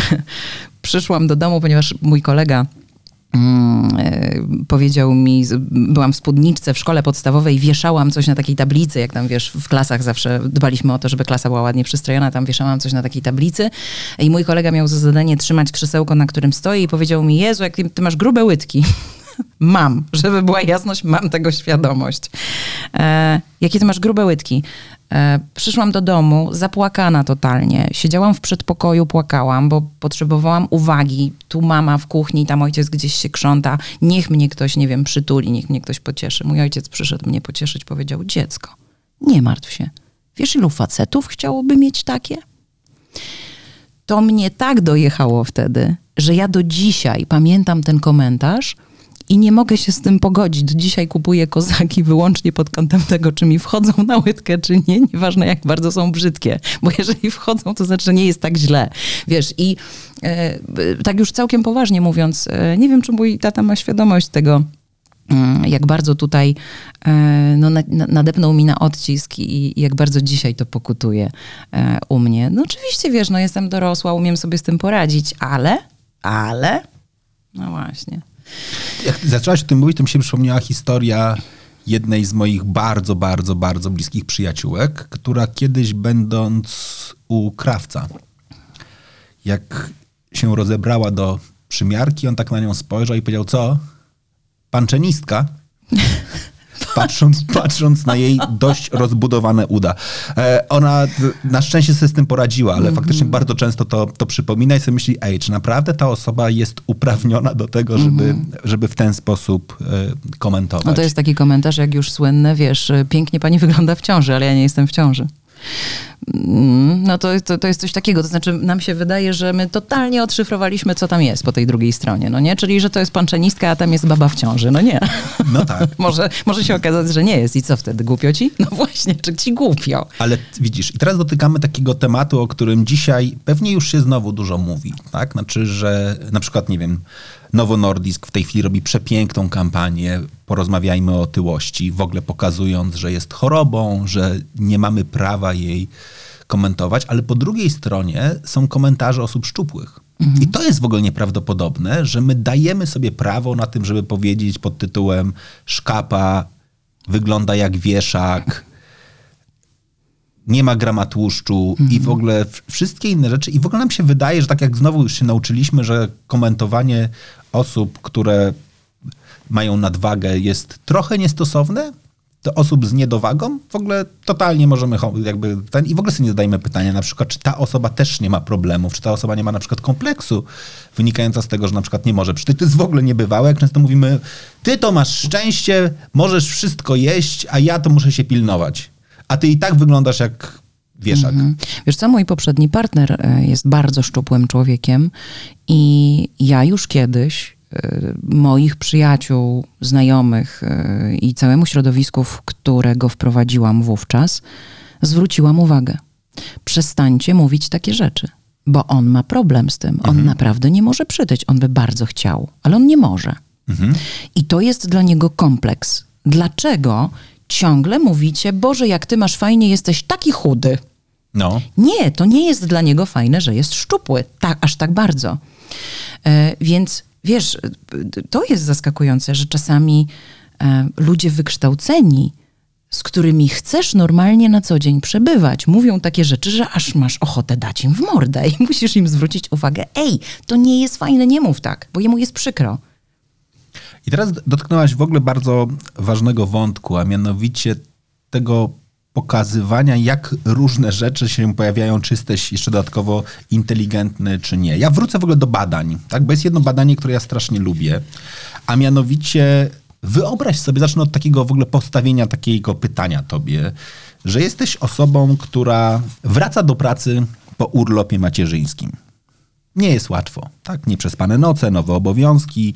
przyszłam do domu, ponieważ mój kolega powiedział mi, byłam w spódniczce w szkole podstawowej, wieszałam coś na takiej tablicy, jak tam wiesz, w klasach zawsze dbaliśmy o to, żeby klasa była ładnie przystrojona, tam wieszałam coś na takiej tablicy i mój kolega miał za zadanie trzymać krzesełko, na którym stoję i powiedział mi, Jezu, jak ty masz grube łydki. Mam, żeby była jasność, mam tego świadomość. Jakie ty masz grube łydki? Przyszłam do domu, zapłakana totalnie. Siedziałam w przedpokoju, płakałam, bo potrzebowałam uwagi. Tu mama w kuchni, tam ojciec gdzieś się krząta. Niech mnie ktoś, nie wiem, przytuli, niech mnie ktoś pocieszy. Mój ojciec przyszedł mnie pocieszyć, powiedział, dziecko, nie martw się. Wiesz, ilu facetów chciałoby mieć takie? To mnie tak dojechało wtedy, że ja do dzisiaj pamiętam ten komentarz, i nie mogę się z tym pogodzić. Do dzisiaj kupuję kozaki wyłącznie pod kątem tego, czy mi wchodzą na łydkę, czy nie. Nieważne, jak bardzo są brzydkie. Bo jeżeli wchodzą, to znaczy, że nie jest tak źle. Wiesz, i tak już całkiem poważnie mówiąc, nie wiem, czy mój tata ma świadomość tego, jak bardzo tutaj no, nadepnął mi na odcisk i jak bardzo dzisiaj to pokutuje u mnie. No oczywiście, wiesz, no jestem dorosła, umiem sobie z tym poradzić, ale, no właśnie. Jak zaczęłaś o tym mówić, to mi się przypomniała historia jednej z moich bardzo, bardzo, bardzo bliskich przyjaciółek, która kiedyś będąc u krawca, jak się rozebrała do przymiarki, on tak na nią spojrzał i powiedział, co? Panczenistka? Patrząc na jej dość rozbudowane uda. Ona na szczęście sobie z tym poradziła, ale faktycznie bardzo często to przypomina i sobie myśli, ej, czy naprawdę ta osoba jest uprawniona do tego, żeby w ten sposób komentować? No to jest taki komentarz, jak już słynny, wiesz, pięknie pani wygląda w ciąży, ale ja nie jestem w ciąży. No to jest coś takiego, to znaczy nam się wydaje, że my totalnie odszyfrowaliśmy, co tam jest po tej drugiej stronie, no nie? Czyli, że to jest panczenistka, a tam jest baba w ciąży, no nie. No tak. może się okazać, że nie jest i co wtedy, głupio ci? No właśnie, czy ci głupio? Ale widzisz, i teraz dotykamy takiego tematu, o którym dzisiaj pewnie już się znowu dużo mówi, tak? Znaczy, że na przykład, nie wiem, Novo Nordisk w tej chwili robi przepiękną kampanię Porozmawiajmy o otyłości, w ogóle pokazując, że jest chorobą, że nie mamy prawa jej komentować, ale po drugiej stronie są komentarze osób szczupłych. I to jest w ogóle nieprawdopodobne, że my dajemy sobie prawo na tym, żeby powiedzieć pod tytułem szkapa, wygląda jak wieszak, nie ma grama tłuszczu i w ogóle wszystkie inne rzeczy. I w ogóle nam się wydaje, że tak jak znowu już się nauczyliśmy, że komentowanie osób, które mają nadwagę, jest trochę niestosowne, to osób z niedowagą w ogóle totalnie możemy jakby... I w ogóle sobie nie zadajemy pytania na przykład, czy ta osoba też nie ma problemów, czy ta osoba nie ma na przykład kompleksu wynikająca z tego, że na przykład nie może przytyć. To jest w ogóle niebywałe, jak często mówimy, ty to masz szczęście, możesz wszystko jeść, a ja to muszę się pilnować. A ty i tak wyglądasz jak wieszak. Wiesz co, mój poprzedni partner jest bardzo szczupłym człowiekiem i ja już kiedyś moich przyjaciół, znajomych i całemu środowisku, w które go wprowadziłam wówczas, zwróciłam uwagę. Przestańcie mówić takie rzeczy, bo on ma problem z tym. On naprawdę nie może przytyć. On by bardzo chciał, ale on nie może. I to jest dla niego kompleks. Dlaczego ciągle mówicie, Boże, jak ty masz fajnie, jesteś taki chudy. No. Nie, to nie jest dla niego fajne, że jest szczupły. Aż tak bardzo. Więc wiesz, to jest zaskakujące, że czasami ludzie wykształceni, z którymi chcesz normalnie na co dzień przebywać, mówią takie rzeczy, że aż masz ochotę dać im w mordę i musisz im zwrócić uwagę, ej, to nie jest fajne, nie mów tak, bo jemu jest przykro. I teraz dotknęłaś w ogóle bardzo ważnego wątku, a mianowicie tego pokazywania, jak różne rzeczy się pojawiają, czy jesteś jeszcze dodatkowo inteligentny, czy nie. Ja wrócę w ogóle do badań, tak? Bo jest jedno badanie, które ja strasznie lubię, a mianowicie Wyobraź sobie, zacznę od takiego w ogóle postawienia takiego pytania tobie, że jesteś osobą, która wraca do pracy po urlopie macierzyńskim. Nie jest łatwo, tak? Nieprzespane noce, nowe obowiązki,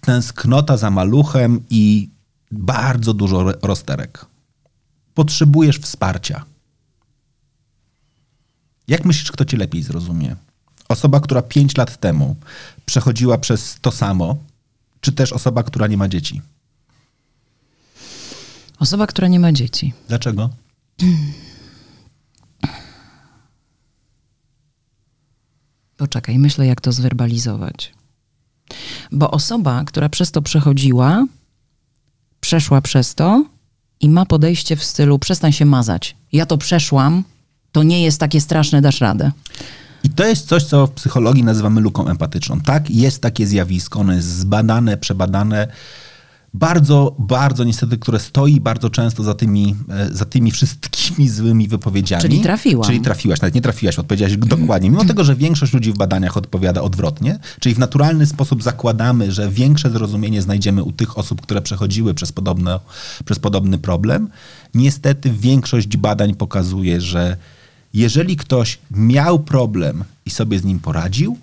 tęsknota za maluchem i bardzo dużo rozterek. Potrzebujesz wsparcia. Jak myślisz, kto cię lepiej zrozumie? Osoba, która 5 lat temu przechodziła przez to samo, czy też osoba, która nie ma dzieci? Osoba, która nie ma dzieci. Dlaczego? Poczekaj, myślę, jak to zwerbalizować. Bo osoba, która przez to przechodziła, przeszła przez to i ma podejście w stylu przestań się mazać. Ja to przeszłam, to nie jest takie straszne, dasz radę. I to jest coś, co w psychologii nazywamy luką empatyczną. Tak, jest takie zjawisko, ono jest zbadane, przebadane. Bardzo, bardzo niestety, które stoi bardzo często za tymi wszystkimi złymi wypowiedziami. Czyli trafiłam. Czyli trafiłaś, nawet nie trafiłaś, odpowiedziałaś dokładnie. Mimo tego, że większość ludzi w badaniach odpowiada odwrotnie, czyli w naturalny sposób zakładamy, że większe zrozumienie znajdziemy u tych osób, które przechodziły przez podobny problem. Niestety większość badań pokazuje, że jeżeli ktoś miał problem i sobie z nim poradził,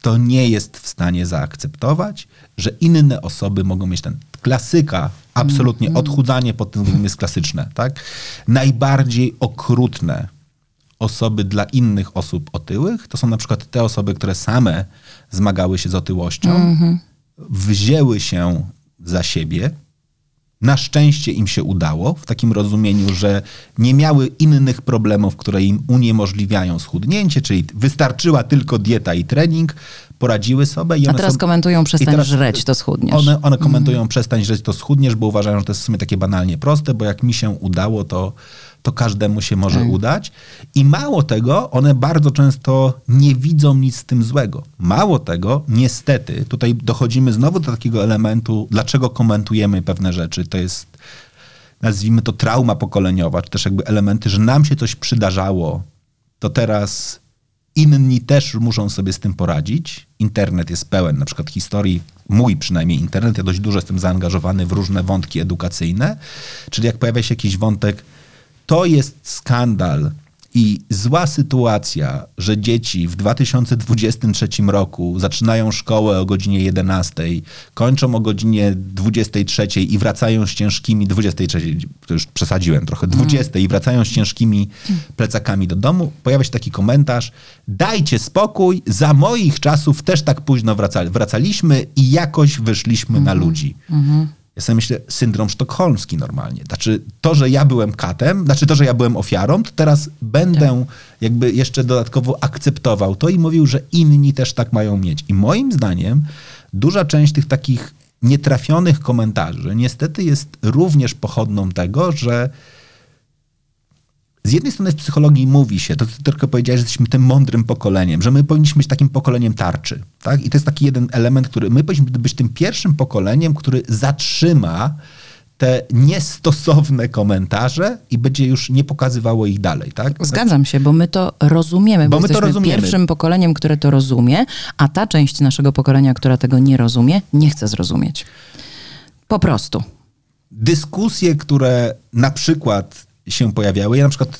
to nie jest w stanie zaakceptować, że inne osoby mogą mieć ten klasyka, absolutnie odchudzanie pod tym względem jest klasyczne, tak? Najbardziej okrutne osoby dla innych osób otyłych to są na przykład te osoby, które same zmagały się z otyłością, wzięły się za siebie. Na szczęście im się udało, w takim rozumieniu, że nie miały innych problemów, które im uniemożliwiają schudnięcie, czyli wystarczyła tylko dieta i trening, poradziły sobie. I komentują przestań żreć, to schudniesz. One komentują przestań żreć, to schudniesz, bo uważają, że to jest w sumie takie banalnie proste, bo jak mi się udało, to każdemu się może udać. I mało tego, one bardzo często nie widzą nic z tym złego. Mało tego, niestety, tutaj dochodzimy znowu do takiego elementu, dlaczego komentujemy pewne rzeczy. To jest, nazwijmy to, trauma pokoleniowa, czy też jakby elementy, że nam się coś przydarzało, to teraz inni też muszą sobie z tym poradzić. Internet jest pełen na przykład historii, mój przynajmniej internet, ja dość dużo jestem zaangażowany w różne wątki edukacyjne, czyli jak pojawia się jakiś wątek, to jest skandal i zła sytuacja, że dzieci w 2023 roku zaczynają szkołę o godzinie 11, kończą o godzinie 23 i wracają z ciężkimi, 23, to już przesadziłem trochę, 20 i wracają z ciężkimi plecakami do domu. Pojawia się taki komentarz, dajcie spokój, za moich czasów też tak późno wracaliśmy i jakoś wyszliśmy na ludzi. Ja sobie myślę, syndrom sztokholmski normalnie. Znaczy to, że ja byłem katem, znaczy to, że ja byłem ofiarą, to teraz będę jakby jeszcze dodatkowo akceptował to i mówił, że inni też tak mają mieć. I moim zdaniem duża część tych takich nietrafionych komentarzy niestety jest również pochodną tego, że z jednej strony w psychologii mówi się, to ty tylko powiedziałeś, że jesteśmy tym mądrym pokoleniem, że my powinniśmy być takim pokoleniem tarczy. Tak? I to jest taki jeden element, który my powinniśmy być tym pierwszym pokoleniem, który zatrzyma te niestosowne komentarze i będzie już nie pokazywało ich dalej. Tak? Zgadzam się, bo my to rozumiemy, bo my jesteśmy to rozumiemy. Pierwszym pokoleniem, które to rozumie, a ta część naszego pokolenia, która tego nie rozumie, nie chce zrozumieć. Po prostu. Dyskusje, które na przykład się pojawiały. Ja na przykład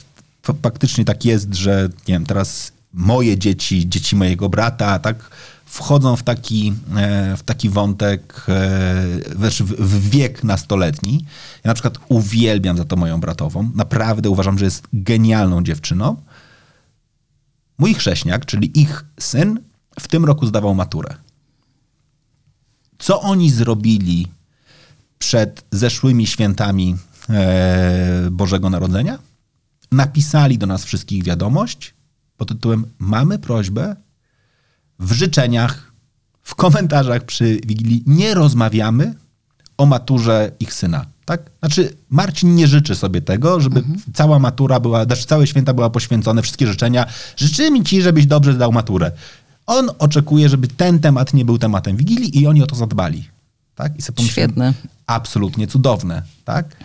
faktycznie tak jest, że nie wiem, teraz moje dzieci, dzieci mojego brata, tak wchodzą w taki wątek, w wiek nastoletni. Ja na przykład uwielbiam za to moją bratową. Naprawdę uważam, że jest genialną dziewczyną. Mój chrześniak, czyli ich syn, w tym roku zdawał maturę. Co oni zrobili przed zeszłymi świętami Bożego Narodzenia, napisali do nas wszystkich wiadomość pod tytułem mamy prośbę, w życzeniach, w komentarzach przy Wigilii nie rozmawiamy o maturze ich syna. Tak? Znaczy Marcin nie życzy sobie tego, żeby cała matura była, znaczy całe święta była poświęcone, wszystkie życzenia. Życzymy ci, żebyś dobrze zdał maturę. On oczekuje, żeby ten temat nie był tematem Wigilii i oni o to zadbali. Tak? I sobie pomyślałem, świetne. Absolutnie cudowne. Tak?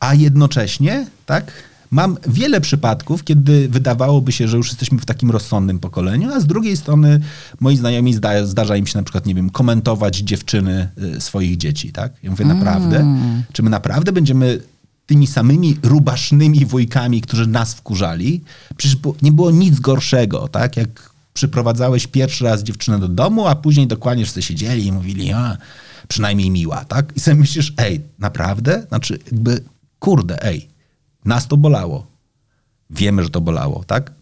A jednocześnie, tak, Mam wiele przypadków, kiedy wydawałoby się, że już jesteśmy w takim rozsądnym pokoleniu, a z drugiej strony moi znajomi zdarza im się na przykład, nie wiem, komentować dziewczyny swoich dzieci, tak? Ja mówię, naprawdę? Czy my naprawdę będziemy tymi samymi rubasznymi wujkami, którzy nas wkurzali? Przecież nie było nic gorszego, tak? Jak przyprowadzałeś pierwszy raz dziewczynę do domu, a później dokładnie wszyscy siedzieli i mówili, a przynajmniej miła, tak? I sobie myślisz, ej, naprawdę? Znaczy jakby, kurde, ej, nas to bolało. Wiemy, że to bolało, tak?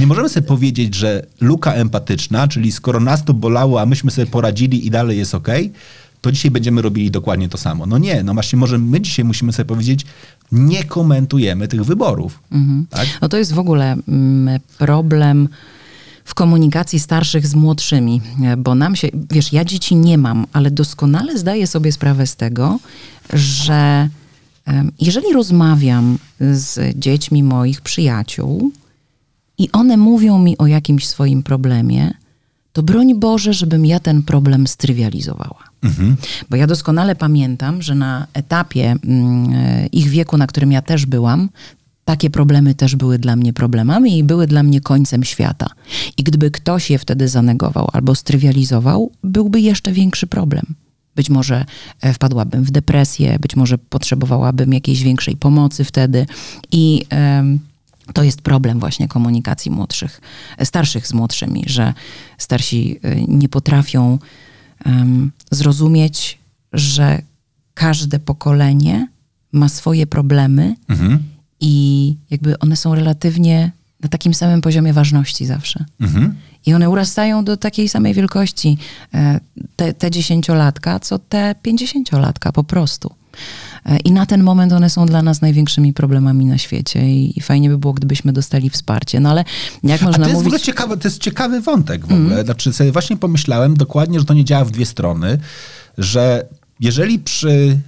Nie możemy sobie powiedzieć, że luka empatyczna, czyli skoro nas to bolało, a myśmy sobie poradzili i dalej jest okej, to dzisiaj będziemy robili dokładnie to samo. No nie, no właśnie może my dzisiaj musimy sobie powiedzieć, nie komentujemy tych wyborów. Mhm. Tak? No to jest w ogóle problem w komunikacji starszych z młodszymi, bo nam się, wiesz, ja dzieci nie mam, ale doskonale zdaję sobie sprawę z tego, że jeżeli rozmawiam z dziećmi moich przyjaciół i one mówią mi o jakimś swoim problemie, to broń Boże, żebym ja ten problem strywializowała. Mhm. Bo ja doskonale pamiętam, że na etapie ich wieku, na którym ja też byłam, takie problemy też były dla mnie problemami i były dla mnie końcem świata. I gdyby ktoś je wtedy zanegował albo strywializował, byłby jeszcze większy problem. Być może wpadłabym w depresję, być może potrzebowałabym jakiejś większej pomocy wtedy. I to jest problem właśnie komunikacji młodszych, starszych z młodszymi, że starsi nie potrafią zrozumieć, że każde pokolenie ma swoje problemy i jakby one są relatywnie na takim samym poziomie ważności zawsze. I one urastają do takiej samej wielkości te 10-latka, co te 50-latka po prostu. I na ten moment one są dla nas największymi problemami na świecie i fajnie by było, gdybyśmy dostali wsparcie. No ale jak można mówić... To jest ciekawy wątek w ogóle. Znaczy sobie właśnie pomyślałem dokładnie, że to nie działa w dwie strony, że jeżeli przy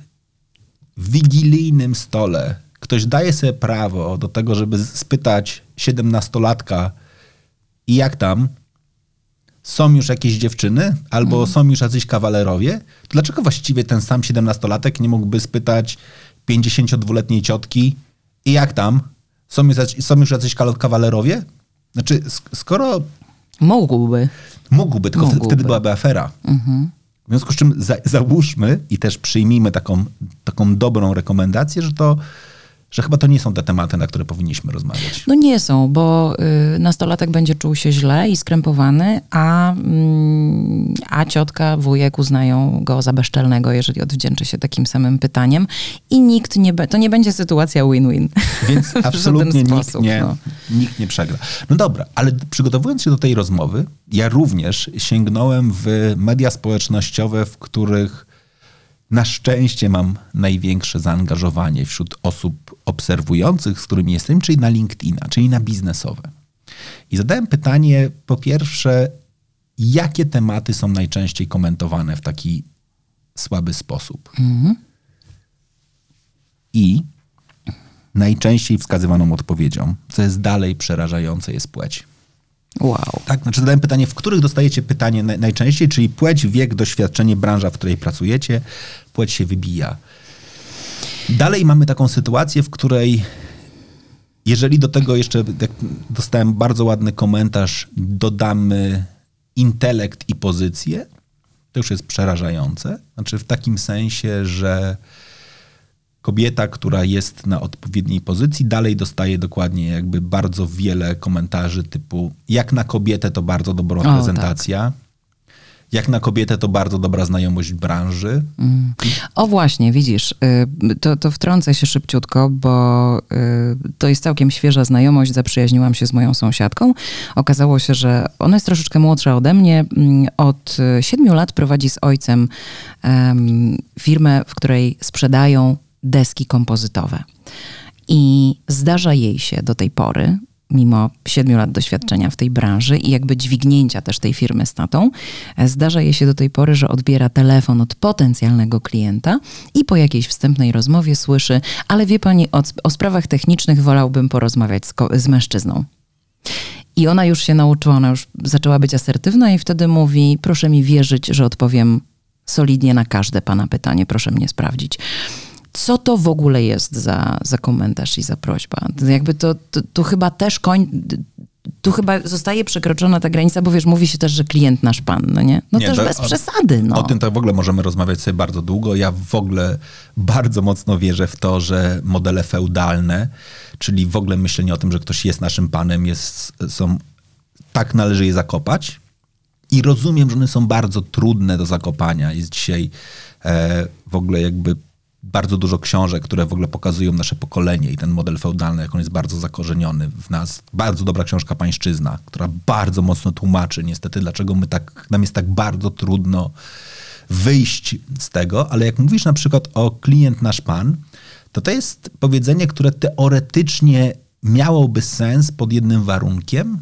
wigilijnym stole ktoś daje sobie prawo do tego, żeby spytać 17-latka i jak tam, są już jakieś dziewczyny, albo są już jacyś kawalerowie, dlaczego właściwie ten sam 17-latek nie mógłby spytać 52-letniej ciotki i jak tam, są już jacyś kawalerowie? Znaczy, skoro... Mógłby, tylko wtedy byłaby afera. W związku z czym załóżmy i też przyjmijmy taką dobrą rekomendację, że chyba to nie są te tematy, na które powinniśmy rozmawiać. No nie są, bo nastolatek będzie czuł się źle i skrępowany, a ciotka, wujek uznają go za bezczelnego, jeżeli odwdzięczy się takim samym pytaniem. I nikt nie... To nie będzie sytuacja win-win. Więc absolutnie nikt nie przegra. No dobra, ale przygotowując się do tej rozmowy, ja również sięgnąłem w media społecznościowe, w których na szczęście mam największe zaangażowanie wśród osób obserwujących, z którymi jestem, czyli na LinkedIna, czyli na biznesowe. I zadałem pytanie, po pierwsze, jakie tematy są najczęściej komentowane w taki słaby sposób? I najczęściej wskazywaną odpowiedzią, co jest dalej przerażające, jest płeć. Wow. Tak, znaczy zadałem pytanie, w których dostajecie pytanie najczęściej, czyli płeć, wiek, doświadczenie, branża, w której pracujecie, płeć się wybija. Dalej mamy taką sytuację, w której jeżeli do tego jeszcze, jak dostałem bardzo ładny komentarz, dodamy intelekt i pozycję, to już jest przerażające. Znaczy w takim sensie, że kobieta, która jest na odpowiedniej pozycji, dalej dostaje dokładnie jakby bardzo wiele komentarzy typu jak na kobietę to bardzo dobra prezentacja, tak. Jak na kobietę to bardzo dobra znajomość branży. O właśnie, widzisz, to wtrącę się szybciutko, bo to jest całkiem świeża znajomość. Zaprzyjaźniłam się z moją sąsiadką. Okazało się, że ona jest troszeczkę młodsza ode mnie. Od 7 lat prowadzi z ojcem firmę, w której sprzedają deski kompozytowe. I zdarza jej się do tej pory, mimo 7 lat doświadczenia w tej branży i jakby dźwignięcia też tej firmy z tatą, zdarza jej się do tej pory, że odbiera telefon od potencjalnego klienta i po jakiejś wstępnej rozmowie słyszy, ale wie pani, o sprawach technicznych wolałbym porozmawiać z mężczyzną. I ona już się nauczyła, ona już zaczęła być asertywna i wtedy mówi, proszę mi wierzyć, że odpowiem solidnie na każde pana pytanie, proszę mnie sprawdzić. Co to w ogóle jest za komentarz i za prośba? Jakby to chyba też tu chyba zostaje przekroczona ta granica, bo wiesz, mówi się też, że klient nasz pan, no nie? No nie, też bez przesady, no. O tym tak w ogóle możemy rozmawiać sobie bardzo długo. Ja w ogóle bardzo mocno wierzę w to, że modele feudalne, czyli w ogóle myślenie o tym, że ktoś jest naszym panem, tak należy je zakopać. I rozumiem, że one są bardzo trudne do zakopania. Jest dzisiaj w ogóle jakby bardzo dużo książek, które w ogóle pokazują nasze pokolenie i ten model feudalny, jak on jest bardzo zakorzeniony w nas. Bardzo dobra książka Pańszczyzna, która bardzo mocno tłumaczy niestety, dlaczego nam jest tak bardzo trudno wyjść z tego. Ale jak mówisz na przykład o klient nasz pan, to jest powiedzenie, które teoretycznie miałoby sens pod jednym warunkiem,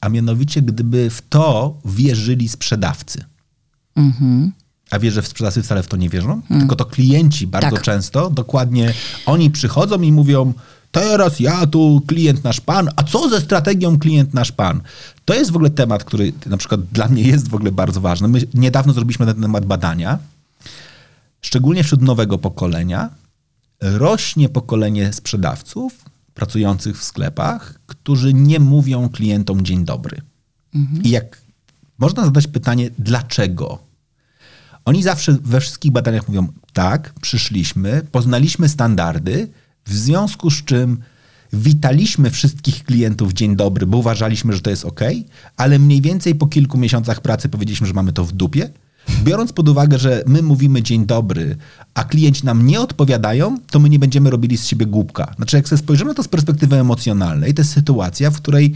a mianowicie gdyby w to wierzyli sprzedawcy. Mhm. A wierzę, że sprzedawcy wcale w to nie wierzą, tylko to klienci bardzo często, dokładnie oni przychodzą i mówią, teraz ja tu klient nasz pan, a co ze strategią klient nasz pan? To jest w ogóle temat, który na przykład dla mnie jest w ogóle bardzo ważny. My niedawno zrobiliśmy na ten temat badania. Szczególnie wśród nowego pokolenia rośnie pokolenie sprzedawców pracujących w sklepach, którzy nie mówią klientom dzień dobry. Mhm. I jak można zadać pytanie, dlaczego? Oni zawsze we wszystkich badaniach mówią, tak, przyszliśmy, poznaliśmy standardy, w związku z czym witaliśmy wszystkich klientów dzień dobry, bo uważaliśmy, że to jest ok, ale mniej więcej po kilku miesiącach pracy powiedzieliśmy, że mamy to w dupie. Biorąc pod uwagę, że my mówimy dzień dobry, a klienci nam nie odpowiadają, to my nie będziemy robili z siebie głupka. Znaczy, jak sobie spojrzymy to z perspektywy emocjonalnej, to jest sytuacja, w której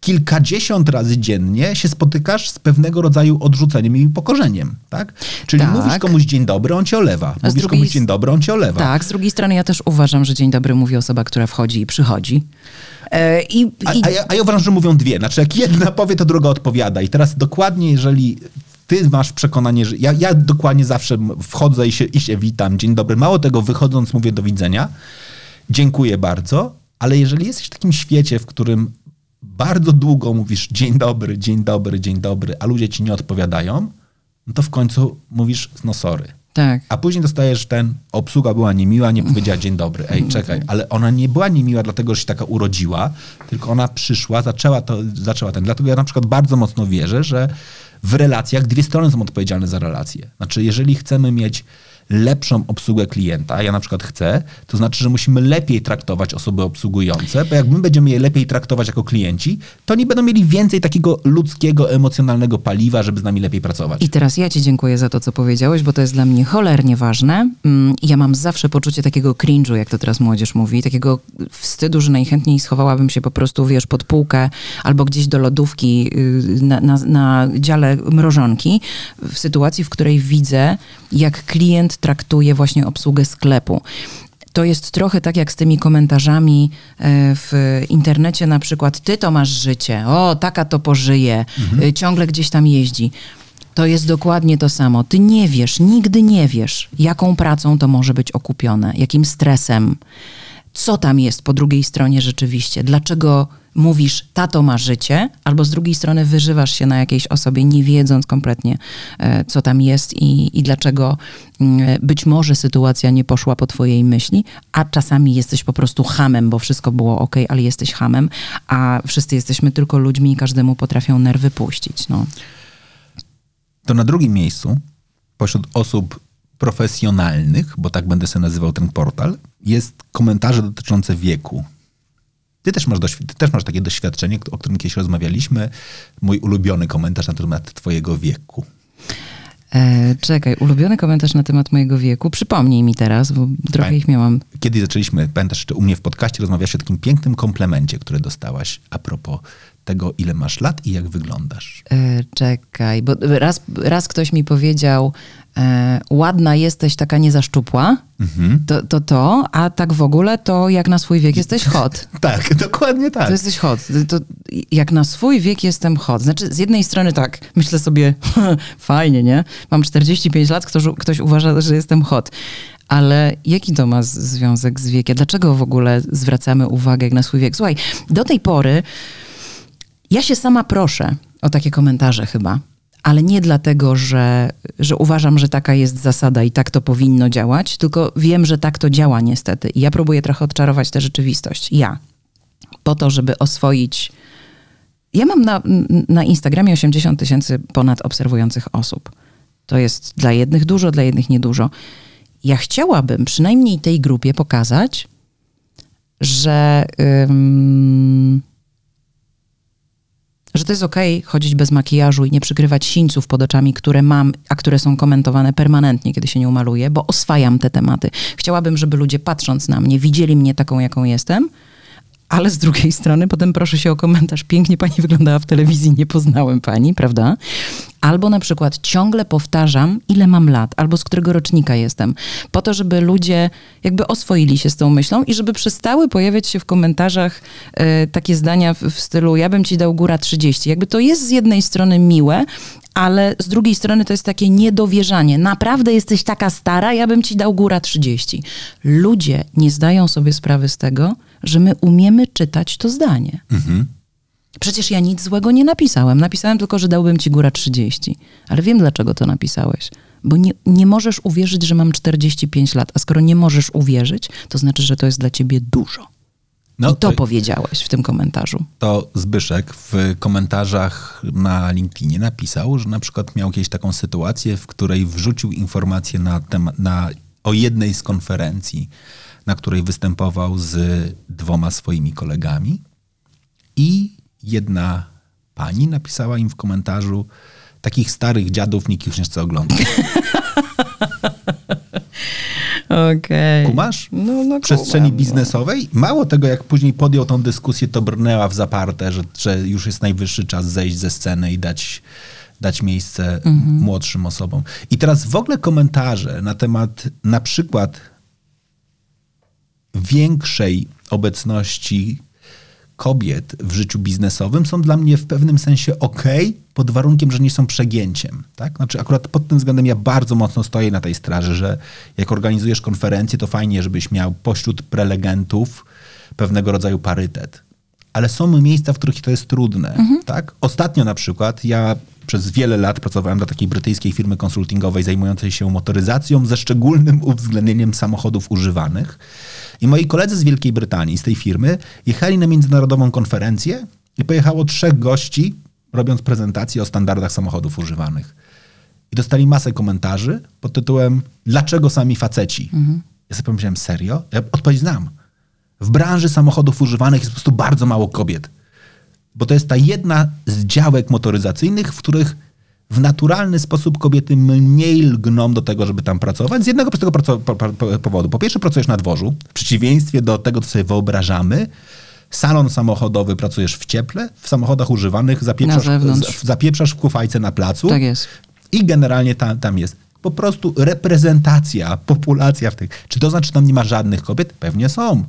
kilkadziesiąt razy dziennie się spotykasz z pewnego rodzaju odrzuceniem i upokorzeniem, tak? Czyli mówisz komuś dzień dobry, on cię olewa. Mówisz komuś dzień dobry, on cię olewa. Tak, z drugiej strony ja też uważam, że dzień dobry mówi osoba, która wchodzi i przychodzi. Ja uważam, że mówią dwie. Znaczy, jak jedna powie, to druga odpowiada. I teraz dokładnie, jeżeli ty masz przekonanie, że ja dokładnie zawsze wchodzę i się witam, dzień dobry. Mało tego, wychodząc mówię do widzenia, dziękuję bardzo, ale jeżeli jesteś w takim świecie, w którym bardzo długo mówisz dzień dobry, dzień dobry, dzień dobry, a ludzie ci nie odpowiadają, no to w końcu mówisz no sorry. Tak. A później dostajesz obsługa była niemiła, nie powiedziała dzień dobry. Ej, czekaj, ale ona nie była niemiła dlatego, że się taka urodziła, tylko ona przyszła, zaczęła. Dlatego ja na przykład bardzo mocno wierzę, że w relacjach dwie strony są odpowiedzialne za relacje. Znaczy, jeżeli chcemy mieć lepszą obsługę klienta, ja na przykład chcę, to znaczy, że musimy lepiej traktować osoby obsługujące, bo jak my będziemy je lepiej traktować jako klienci, to oni będą mieli więcej takiego ludzkiego, emocjonalnego paliwa, żeby z nami lepiej pracować. I teraz ja ci dziękuję za to, co powiedziałeś, bo to jest dla mnie cholernie ważne. Ja mam zawsze poczucie takiego cringe'u, jak to teraz młodzież mówi, takiego wstydu, że najchętniej schowałabym się po prostu, wiesz, pod półkę albo gdzieś do lodówki na dziale mrożonki, w sytuacji, w której widzę, jak klient traktuje właśnie obsługę sklepu. To jest trochę tak jak z tymi komentarzami w internecie, na przykład ty to masz życie, o taka to pożyje, ciągle gdzieś tam jeździ. To jest dokładnie to samo. Ty nie wiesz, nigdy nie wiesz, jaką pracą to może być okupione, jakim stresem, co tam jest po drugiej stronie rzeczywiście, dlaczego mówisz, tato ma życie, albo z drugiej strony wyżywasz się na jakiejś osobie, nie wiedząc kompletnie, co tam jest i dlaczego być może sytuacja nie poszła po twojej myśli, a czasami jesteś po prostu chamem, bo wszystko było okej, ale jesteś chamem, a wszyscy jesteśmy tylko ludźmi i każdemu potrafią nerwy puścić. No. To na drugim miejscu, pośród osób profesjonalnych, bo tak będę sobie nazywał ten portal, jest komentarze dotyczące wieku. Ty też masz takie doświadczenie, o którym kiedyś rozmawialiśmy. Mój ulubiony komentarz na temat twojego wieku. Czekaj, ulubiony komentarz na temat mojego wieku. Przypomnij mi teraz, bo trochę ich miałam. Kiedy zaczęliśmy, pamiętasz, u mnie w podcaście rozmawiałaś o takim pięknym komplemencie, który dostałaś a propos tego, ile masz lat i jak wyglądasz. Czekaj, bo raz ktoś mi powiedział, ładna jesteś, taka niezaszczupła, a tak w ogóle to jak na swój wiek jesteś hot. Tak, dokładnie tak. To jesteś hot. To jak na swój wiek jestem hot. Znaczy z jednej strony tak, myślę sobie, fajnie, nie? Mam 45 lat, ktoś uważa, że jestem hot. Ale jaki to ma związek z wiekiem? Dlaczego w ogóle zwracamy uwagę jak na swój wiek? Słuchaj, do tej pory ja się sama proszę o takie komentarze chyba. ale nie dlatego, że uważam, że taka jest zasada i tak to powinno działać, tylko wiem, że tak to działa niestety. I ja próbuję trochę odczarować tę rzeczywistość. Po to, żeby oswoić... Ja mam na Instagramie 80 000 ponad obserwujących osób. To jest dla jednych dużo, dla innych niedużo. Ja chciałabym przynajmniej tej grupie pokazać, że to jest okej chodzić bez makijażu i nie przykrywać sińców pod oczami, które mam, a które są komentowane permanentnie, kiedy się nie umaluję, bo oswajam te tematy. Chciałabym, żeby ludzie patrząc na mnie widzieli mnie taką, jaką jestem, ale z drugiej strony potem proszę się o komentarz: pięknie pani wyglądała w telewizji, nie poznałem pani, prawda? Albo na przykład ciągle powtarzam, ile mam lat, albo z którego rocznika jestem, po to, żeby ludzie jakby oswoili się z tą myślą i żeby przestały pojawiać się w komentarzach takie zdania w stylu: ja bym ci dał góra 30. Jakby to jest z jednej strony miłe, ale z drugiej strony to jest takie niedowierzanie. Naprawdę jesteś taka stara, ja bym ci dał góra 30. Ludzie nie zdają sobie sprawy z tego, że my umiemy czytać to zdanie. Mhm. Przecież ja nic złego nie napisałem. Napisałem tylko, że dałbym ci góra 30. Ale wiem, dlaczego to napisałeś. Bo nie możesz uwierzyć, że mam 45 lat. A skoro nie możesz uwierzyć, to znaczy, że to jest dla ciebie dużo. No, i to powiedziałeś w tym komentarzu. To Zbyszek w komentarzach na LinkedInie napisał, że na przykład miał kiedyś taką sytuację, w której wrzucił informację o jednej z konferencji, na której występował z 2 swoimi kolegami, i jedna pani napisała im w komentarzu: takich starych dziadów nikt już nie chce oglądać. Okej. Kumasz? No, przestrzeni biznesowej? Mało tego, jak później podjął tą dyskusję, to brnęła w zaparte, że już jest najwyższy czas zejść ze sceny i dać miejsce młodszym osobom. I teraz w ogóle komentarze na temat na przykład większej obecności kobiet w życiu biznesowym są dla mnie w pewnym sensie okej, pod warunkiem, że nie są przegięciem. Tak? Znaczy akurat pod tym względem ja bardzo mocno stoję na tej straży, że jak organizujesz konferencję, to fajnie, żebyś miał pośród prelegentów pewnego rodzaju parytet. Ale są miejsca, w których to jest trudne. Mhm. Tak? Ostatnio na przykład ja przez wiele lat pracowałem dla takiej brytyjskiej firmy konsultingowej zajmującej się motoryzacją ze szczególnym uwzględnieniem samochodów używanych. I moi koledzy z Wielkiej Brytanii, z tej firmy, jechali na międzynarodową konferencję i pojechało 3 gości, robiąc prezentację o standardach samochodów używanych. I dostali masę komentarzy pod tytułem: dlaczego sami faceci? Mhm. Ja sobie pomyślałem: serio? Ja odpowiedź znam. W branży samochodów używanych jest po prostu bardzo mało kobiet. Bo to jest ta jedna z działek motoryzacyjnych, w których w naturalny sposób kobiety mniej lgną do tego, żeby tam pracować. Z jednego prostego powodu. Po pierwsze, pracujesz na dworzu. W przeciwieństwie do tego, co sobie wyobrażamy, salon samochodowy pracujesz w cieple, w samochodach używanych zapieprzasz w kufajce na placu. Tak jest. I generalnie tam jest. Po prostu reprezentacja, populacja w tych. Czy to znaczy, że tam nie ma żadnych kobiet? Pewnie są.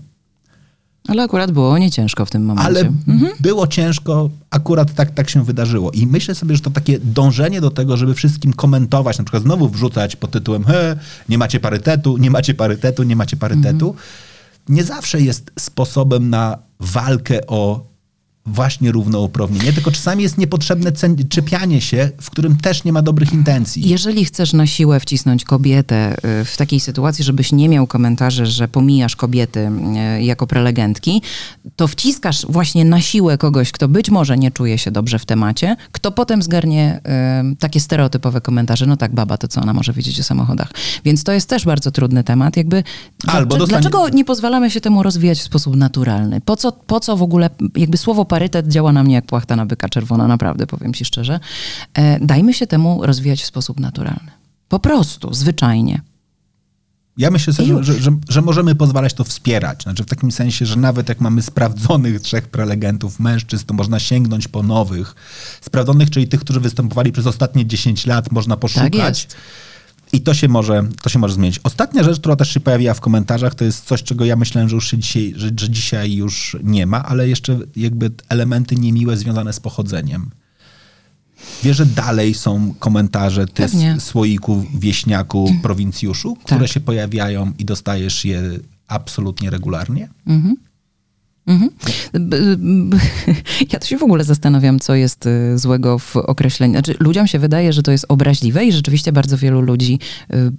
Ale akurat było nieciężko w tym momencie. Ale było ciężko, akurat tak się wydarzyło. I myślę sobie, że to takie dążenie do tego, żeby wszystkim komentować, na przykład znowu wrzucać pod tytułem: nie macie parytetu, nie macie parytetu, nie macie parytetu, nie zawsze jest sposobem na walkę o właśnie równouprawnienie, tylko czasami jest niepotrzebne czepianie się, w którym też nie ma dobrych intencji. Jeżeli chcesz na siłę wcisnąć kobietę w takiej sytuacji, żebyś nie miał komentarzy, że pomijasz kobiety jako prelegentki, to wciskasz właśnie na siłę kogoś, kto być może nie czuje się dobrze w temacie, kto potem zgarnie takie stereotypowe komentarze: no tak, baba, to co ona może wiedzieć o samochodach. Więc to jest też bardzo trudny temat. Dlaczego nie pozwalamy się temu rozwijać w sposób naturalny? Po co w ogóle jakby słowo parytet działa na mnie jak płachta na byka czerwona, naprawdę, powiem ci szczerze. Dajmy się temu rozwijać w sposób naturalny. Po prostu, zwyczajnie. Ja myślę sobie, że możemy pozwalać to wspierać. Znaczy w takim sensie, że nawet jak mamy sprawdzonych 3 prelegentów mężczyzn, to można sięgnąć po nowych. Sprawdzonych, czyli tych, którzy występowali przez ostatnie 10 lat, można poszukać. Tak jest. I to się może zmienić. Ostatnia rzecz, która też się pojawiła w komentarzach, to jest coś, czego ja myślałem, że już się dzisiaj, że dzisiaj już nie ma, ale jeszcze jakby elementy niemiłe związane z pochodzeniem. Wiesz, że dalej są komentarze słoiku, wieśniaku, prowincjuszu, które się pojawiają i dostajesz je absolutnie regularnie? Mhm. Ja to się w ogóle zastanawiam, co jest złego w określeniu. Znaczy, ludziom się wydaje, że to jest obraźliwe i rzeczywiście bardzo wielu ludzi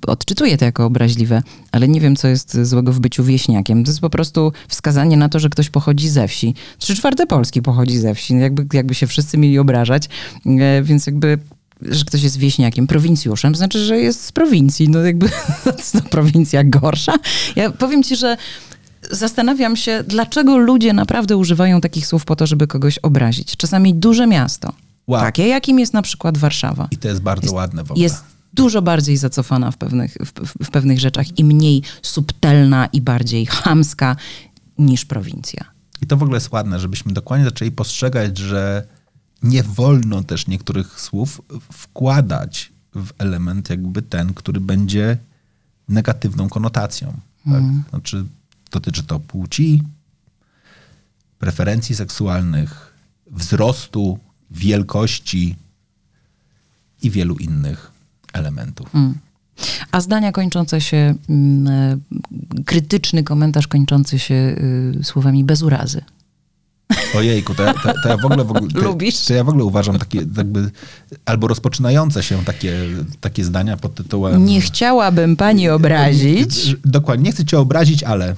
odczytuje to jako obraźliwe, ale nie wiem, co jest złego w byciu wieśniakiem. To jest po prostu wskazanie na to, że ktoś pochodzi ze wsi. 3/4 Polski pochodzi ze wsi, jakby się wszyscy mieli obrażać, więc jakby... że ktoś jest wieśniakiem, prowincjuszem, znaczy, że jest z prowincji. No jakby to prowincja gorsza. Ja powiem ci, że zastanawiam się, dlaczego ludzie naprawdę używają takich słów po to, żeby kogoś obrazić. Czasami duże miasto, takie jakim jest na przykład Warszawa. I to jest bardzo ładne w ogóle. Jest dużo bardziej zacofana w pewnych rzeczach i mniej subtelna i bardziej chamska niż prowincja. I to w ogóle jest ładne, żebyśmy dokładnie zaczęli postrzegać, że nie wolno też niektórych słów wkładać w element jakby ten, który będzie negatywną konotacją. Tak? Znaczy, dotyczy to płci, preferencji seksualnych, wzrostu, wielkości i wielu innych elementów. A zdania kończące się, krytyczny komentarz kończący się słowami bez urazy. Ojejku, to ja w ogóle lubisz? To ja w ogóle uważam takie jakby, albo rozpoczynające się takie zdania pod tytułem... Nie chciałabym pani obrazić. Dokładnie, nie chcę cię obrazić, ale...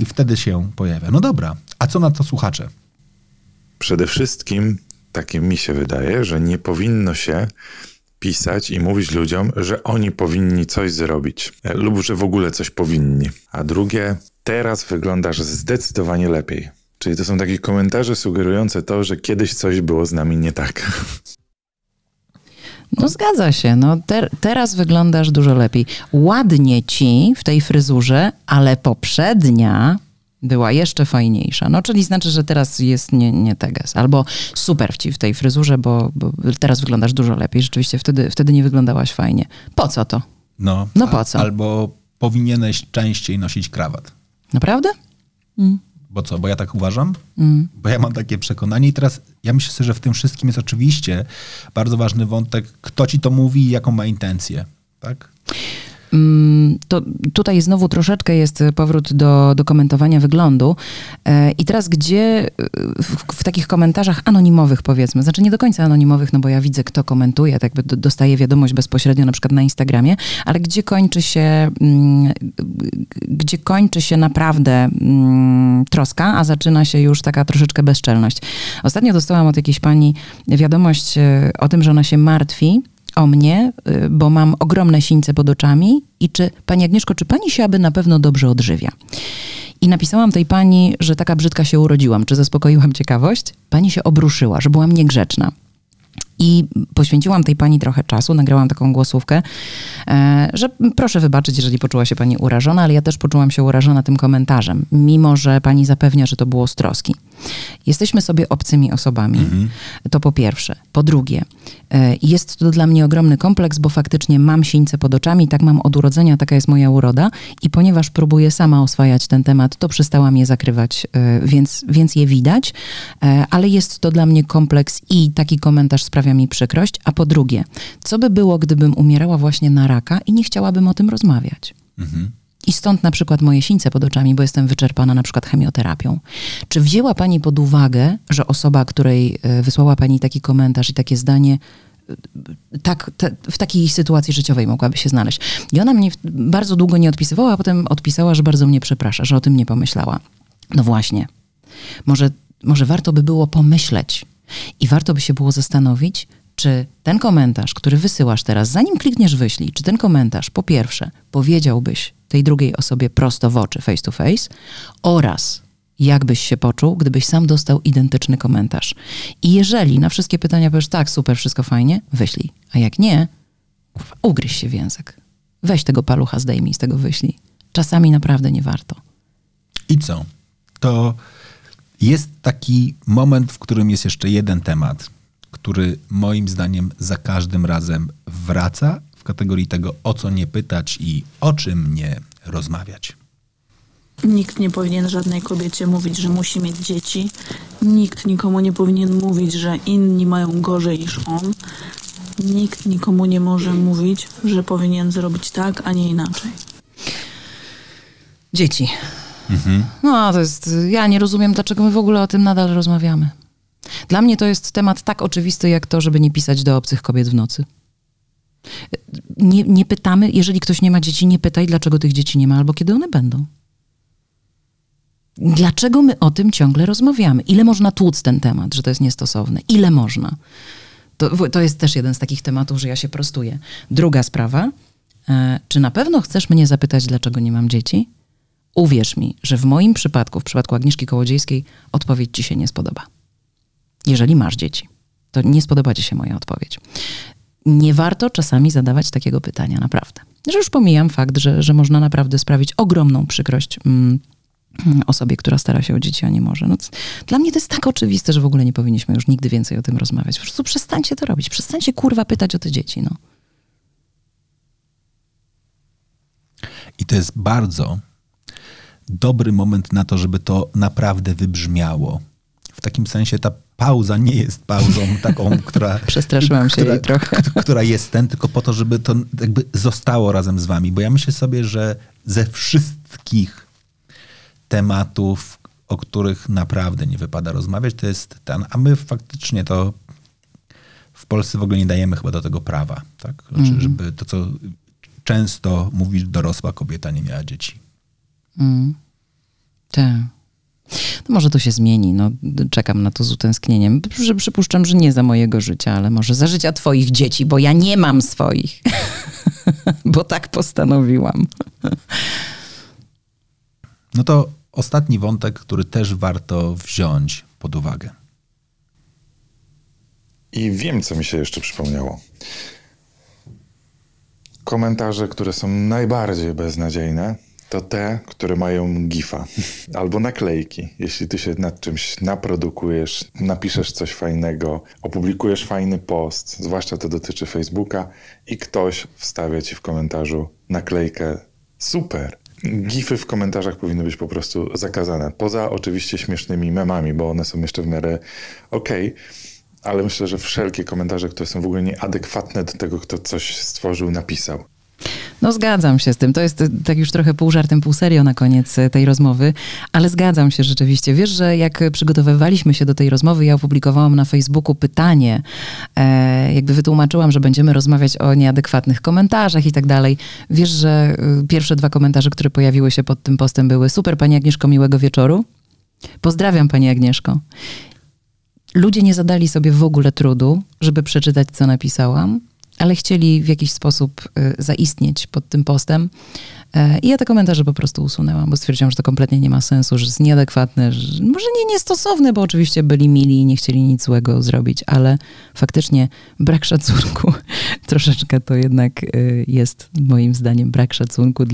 I wtedy się pojawia. No dobra, a co na to słuchacze? Przede wszystkim, takie mi się wydaje, że nie powinno się pisać i mówić ludziom, że oni powinni coś zrobić lub że w ogóle coś powinni. A drugie, teraz wyglądasz zdecydowanie lepiej. Czyli to są takie komentarze sugerujące to, że kiedyś coś było z nami nie tak. No zgadza się. No, teraz wyglądasz dużo lepiej. Ładnie ci w tej fryzurze, ale poprzednia była jeszcze fajniejsza. No czyli znaczy, że teraz jest nie teges. Albo super ci w tej fryzurze, bo teraz wyglądasz dużo lepiej. Rzeczywiście wtedy nie wyglądałaś fajnie. Po co to? No po co? Albo powinieneś częściej nosić krawat. Naprawdę? Bo co? Bo ja tak uważam? Bo ja mam takie przekonanie i teraz ja myślę sobie, że w tym wszystkim jest oczywiście bardzo ważny wątek, kto ci to mówi i jaką ma intencję, tak? To tutaj znowu troszeczkę jest powrót do komentowania wyglądu i teraz gdzie w takich komentarzach anonimowych powiedzmy, znaczy nie do końca anonimowych, no bo ja widzę kto komentuje, tak jakby dostaję wiadomość bezpośrednio na przykład na Instagramie, ale gdzie kończy się naprawdę troska, a zaczyna się już taka troszeczkę bezczelność. Ostatnio dostałam od jakiejś pani wiadomość o tym, że ona się martwi o mnie, bo mam ogromne sińce pod oczami i czy, pani Agnieszko, czy pani się aby na pewno dobrze odżywia? I napisałam tej pani, że taka brzydka się urodziłam. Czy zaspokoiłam ciekawość? Pani się obruszyła, że byłam niegrzeczna. I poświęciłam tej pani trochę czasu, nagrałam taką głosówkę, że proszę wybaczyć, jeżeli poczuła się pani urażona, ale ja też poczułam się urażona tym komentarzem, mimo że pani zapewnia, że to było z troski. Jesteśmy sobie obcymi osobami, to po pierwsze. Po drugie, jest to dla mnie ogromny kompleks, bo faktycznie mam sińce pod oczami, tak mam od urodzenia, taka jest moja uroda i ponieważ próbuję sama oswajać ten temat, to przestałam je zakrywać, więc je widać, ale jest to dla mnie kompleks i taki komentarz sprawia mi przykrość, a po drugie, co by było, gdybym umierała właśnie na raka i nie chciałabym o tym rozmawiać. I stąd na przykład moje sińce pod oczami, bo jestem wyczerpana na przykład chemioterapią. Czy wzięła pani pod uwagę, że osoba, której wysłała pani taki komentarz i takie zdanie, w takiej sytuacji życiowej mogłaby się znaleźć? I ona mnie bardzo długo nie odpisywała, a potem odpisała, że bardzo mnie przeprasza, że o tym nie pomyślała. No właśnie. Może warto by było pomyśleć i warto by się było zastanowić, czy ten komentarz, który wysyłasz teraz, zanim klikniesz wyślij, czy ten komentarz po pierwsze powiedziałbyś tej drugiej osobie prosto w oczy, face to face, oraz jak byś się poczuł, gdybyś sam dostał identyczny komentarz. I jeżeli na wszystkie pytania powiesz tak, super, wszystko fajnie, wyślij. A jak nie, kurwa, ugryź się w język. Weź tego palucha, zdejmij z tego wyślij. Czasami naprawdę nie warto. I co? To jest taki moment, w którym jest jeszcze jeden temat, który moim zdaniem za każdym razem wraca w kategorii tego, o co nie pytać i o czym nie rozmawiać. Nikt nie powinien żadnej kobiecie mówić, że musi mieć dzieci. Nikt nikomu nie powinien mówić, że inni mają gorzej niż on. Nikt nikomu nie może mówić, że powinien zrobić tak, a nie inaczej. Dzieci. Mhm. No to jest, ja nie rozumiem, dlaczego my w ogóle o tym nadal rozmawiamy. Dla mnie to jest temat tak oczywisty, jak to, żeby nie pisać do obcych kobiet w nocy. Nie pytamy, jeżeli ktoś nie ma dzieci, nie pytaj, dlaczego tych dzieci nie ma, albo kiedy one będą. Dlaczego my o tym ciągle rozmawiamy? Ile można tłuc ten temat, że to jest niestosowne? Ile można? To jest też jeden z takich tematów, że ja się prostuję. Druga sprawa. Czy na pewno chcesz mnie zapytać, dlaczego nie mam dzieci? Uwierz mi, że w moim przypadku, w przypadku Agnieszki Kołodziejskiej, odpowiedź ci się nie spodoba. Jeżeli masz dzieci, to nie spodoba ci się moja odpowiedź. Nie warto czasami zadawać takiego pytania, naprawdę. Że już pomijam fakt, że można naprawdę sprawić ogromną przykrość osobie, która stara się o dzieci, a nie może. No, dla mnie to jest tak oczywiste, że w ogóle nie powinniśmy już nigdy więcej o tym rozmawiać. Po prostu przestańcie to robić. Przestańcie, kurwa, pytać o te dzieci, no. I to jest bardzo dobry moment na to, żeby to naprawdę wybrzmiało. W takim sensie ta pauza nie jest pauzą taką, która... Przestraszyłam się jej trochę. Która jest ten, tylko po to, żeby to jakby zostało razem z wami. Bo ja myślę sobie, że ze wszystkich tematów, o których naprawdę nie wypada rozmawiać, to jest ten, a my faktycznie to w Polsce w ogóle nie dajemy chyba do tego prawa. Tak? Znaczy, żeby to, co często mówisz, dorosła kobieta nie miała dzieci. Tak. No może to się zmieni, no czekam na to z utęsknieniem. Przypuszczam, że nie za mojego życia, ale może za życia twoich dzieci, bo ja nie mam swoich. Bo tak postanowiłam. No to ostatni wątek, który też warto wziąć pod uwagę. I wiem, co mi się jeszcze przypomniało. Komentarze, które są najbardziej beznadziejne, to te, które mają gifa albo naklejki. Jeśli ty się nad czymś naprodukujesz, napiszesz coś fajnego, opublikujesz fajny post, zwłaszcza to dotyczy Facebooka, i ktoś wstawia ci w komentarzu naklejkę super. Gify w komentarzach powinny być po prostu zakazane. Poza oczywiście śmiesznymi memami, bo one są jeszcze w miarę okej. Ale myślę, że wszelkie komentarze, które są w ogóle nieadekwatne do tego, kto coś stworzył, napisał. No zgadzam się z tym. To jest tak już trochę pół żartem, pół serio na koniec tej rozmowy, ale zgadzam się rzeczywiście. Wiesz, że jak przygotowywaliśmy się do tej rozmowy, ja opublikowałam na Facebooku pytanie, jakby wytłumaczyłam, że będziemy rozmawiać o nieadekwatnych komentarzach i tak dalej. Wiesz, że pierwsze 2 komentarze, które pojawiły się pod tym postem, były: super, pani Agnieszko, miłego wieczoru. Pozdrawiam, pani Agnieszko. Ludzie nie zadali sobie w ogóle trudu, żeby przeczytać, co napisałam, ale chcieli w jakiś sposób zaistnieć pod tym postem. I ja te komentarze po prostu usunęłam, bo stwierdziłam, że to kompletnie nie ma sensu, że jest nieadekwatne, że może nie niestosowne, bo oczywiście byli mili i nie chcieli nic złego zrobić, ale faktycznie brak szacunku, troszeczkę to jednak jest moim zdaniem brak szacunku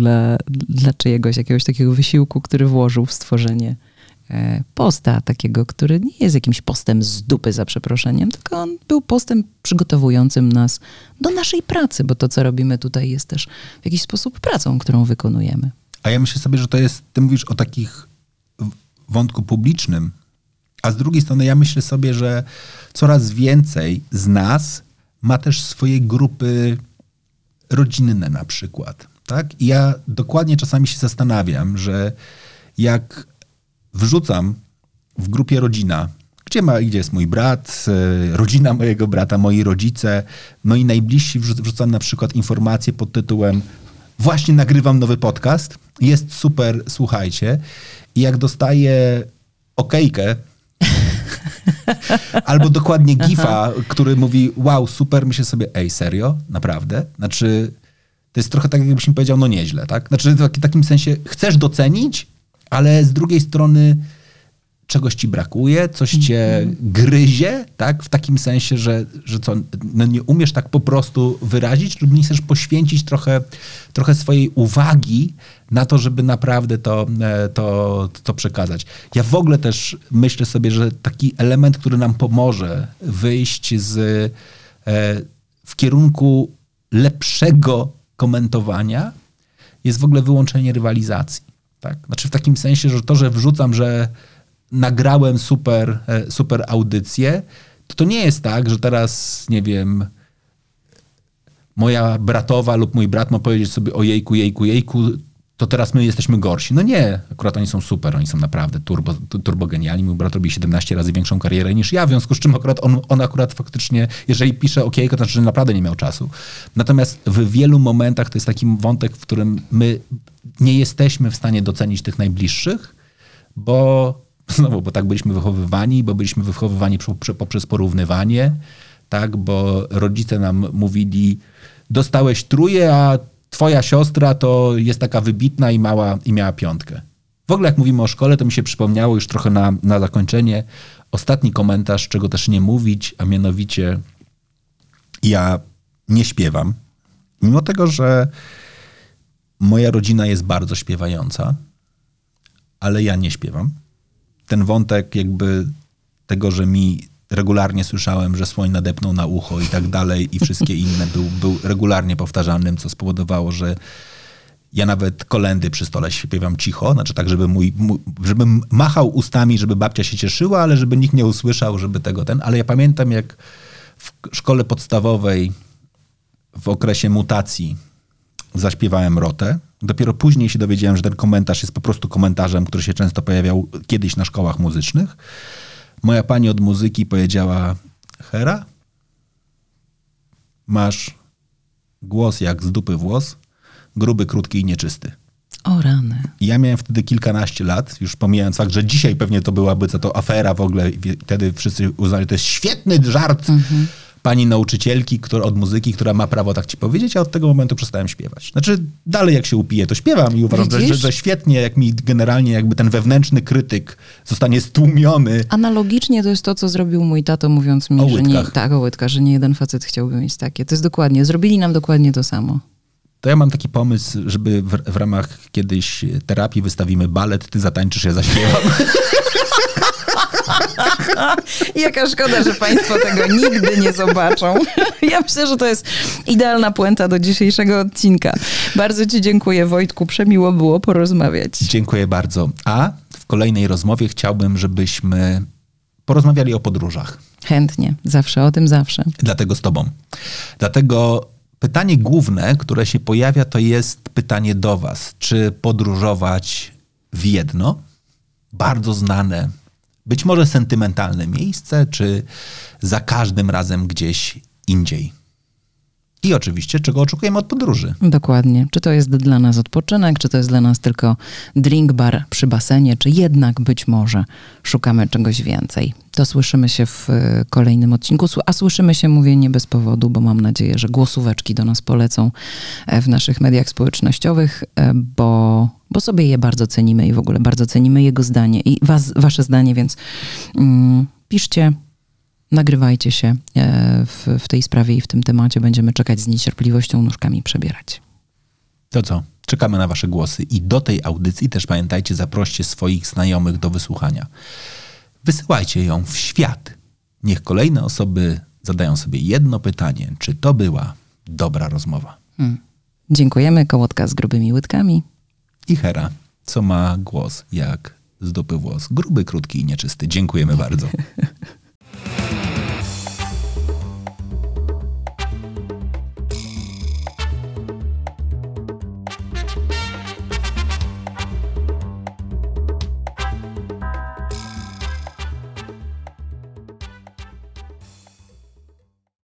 dla czyjegoś, jakiegoś takiego wysiłku, który włożył w stworzenie posta takiego, który nie jest jakimś postem z dupy, za przeproszeniem, tylko on był postem przygotowującym nas do naszej pracy, bo to, co robimy tutaj, jest też w jakiś sposób pracą, którą wykonujemy. A ja myślę sobie, że to jest, ty mówisz o takich wątku publicznym, a z drugiej strony ja myślę sobie, że coraz więcej z nas ma też swoje grupy rodzinne na przykład. Tak? I ja dokładnie czasami się zastanawiam, że jak wrzucam w grupie rodzina, gdzie jest mój brat, rodzina mojego brata, moi rodzice, no i najbliżsi, wrzucam na przykład informację pod tytułem: właśnie nagrywam nowy podcast, jest super, słuchajcie. I jak dostaję okejkę albo dokładnie gifa, który mówi: wow, super, myślę sobie: ej, serio? Naprawdę? Znaczy, to jest trochę tak, jakbyś mi powiedział: no nieźle, tak? Znaczy, w takim sensie chcesz docenić, ale z drugiej strony czegoś ci brakuje, coś cię gryzie, tak? W takim sensie, że co, no nie umiesz tak po prostu wyrazić, lub nie chcesz poświęcić trochę swojej uwagi na to, żeby naprawdę to przekazać. Ja w ogóle też myślę sobie, że taki element, który nam pomoże wyjść w kierunku lepszego komentowania, jest w ogóle wyłączenie rywalizacji. Tak? Znaczy w takim sensie, że to, że wrzucam, że nagrałem super audycję, to nie jest tak, że teraz, nie wiem, moja bratowa lub mój brat ma powiedzieć sobie: o jejku, to teraz my jesteśmy gorsi. No nie, akurat oni są super, oni są naprawdę turbo genialni. Mój brat robi 17 razy większą karierę niż ja, w związku z czym akurat on akurat faktycznie, jeżeli pisze okejko, to znaczy, że naprawdę nie miał czasu. Natomiast w wielu momentach to jest taki wątek, w którym my nie jesteśmy w stanie docenić tych najbliższych, bo tak byliśmy wychowywani, poprzez porównywanie, tak, bo rodzice nam mówili, dostałeś 3, a twoja siostra to jest taka wybitna i mała i miała 5. W ogóle jak mówimy o szkole, to mi się przypomniało już trochę na zakończenie ostatni komentarz, czego też nie mówić, a mianowicie ja nie śpiewam. Mimo tego, że moja rodzina jest bardzo śpiewająca, ale ja nie śpiewam. Ten wątek jakby tego, że mi regularnie słyszałem, że słoń nadepnął na ucho i tak dalej i wszystkie inne był regularnie powtarzanym, co spowodowało, że ja nawet kolendy przy stole śpiewam cicho, znaczy tak, żeby żebym machał ustami, żeby babcia się cieszyła, ale żeby nikt nie usłyszał, żeby ale ja pamiętam, jak w szkole podstawowej w okresie mutacji zaśpiewałem Rotę. Dopiero później się dowiedziałem, że ten komentarz jest po prostu komentarzem, który się często pojawiał kiedyś na szkołach muzycznych. Moja pani od muzyki powiedziała: Hera, masz głos jak z dupy włos, gruby, krótki i nieczysty. O rany. Ja miałem wtedy kilkanaście lat, już pomijając fakt, że dzisiaj pewnie to byłaby to afera w ogóle. Wtedy wszyscy uznali, że to jest świetny żart pani nauczycielki od muzyki, która ma prawo tak ci powiedzieć, a od tego momentu przestałem śpiewać. Znaczy dalej jak się upiję, to śpiewam i uważam, że świetnie, jak mi generalnie jakby ten wewnętrzny krytyk zostanie stłumiony. Analogicznie to jest to, co zrobił mój tato, mówiąc mi, że nie jeden facet chciałby mieć takie. To jest dokładnie, zrobili nam dokładnie to samo. To ja mam taki pomysł, żeby w ramach kiedyś terapii wystawimy balet, ty zatańczysz, ja zaśpiewam. Jaka szkoda, że państwo tego nigdy nie zobaczą. Ja myślę, że to jest idealna puenta do dzisiejszego odcinka. Bardzo ci dziękuję, Wojtku. Przemiło było porozmawiać. Dziękuję bardzo. A w kolejnej rozmowie chciałbym, żebyśmy porozmawiali o podróżach. Chętnie. Zawsze. O tym zawsze. Dlatego z tobą. Dlatego pytanie główne, które się pojawia, to jest pytanie do was. Czy podróżować w jedno, bardzo znane, być może sentymentalne miejsce, czy za każdym razem gdzieś indziej? I oczywiście, czego oczekujemy od podróży. Dokładnie. Czy to jest dla nas odpoczynek, czy to jest dla nas tylko drink bar przy basenie, czy jednak być może szukamy czegoś więcej. To słyszymy się w kolejnym odcinku, a słyszymy się, mówię, nie bez powodu, bo mam nadzieję, że głosóweczki do nas polecą w naszych mediach społecznościowych, bo sobie je bardzo cenimy i w ogóle bardzo cenimy jego zdanie i wasze zdanie, więc piszcie. Nagrywajcie się w tej sprawie i w tym temacie. Będziemy czekać z niecierpliwością, nóżkami przebierać. To co? Czekamy na wasze głosy i do tej audycji też pamiętajcie, zaproście swoich znajomych do wysłuchania. Wysyłajcie ją w świat. Niech kolejne osoby zadają sobie jedno pytanie. Czy to była dobra rozmowa? Dziękujemy. Kołotka z grubymi łydkami. I Hera, co ma głos jak z dupy włos. Gruby, krótki i nieczysty. Dziękujemy bardzo.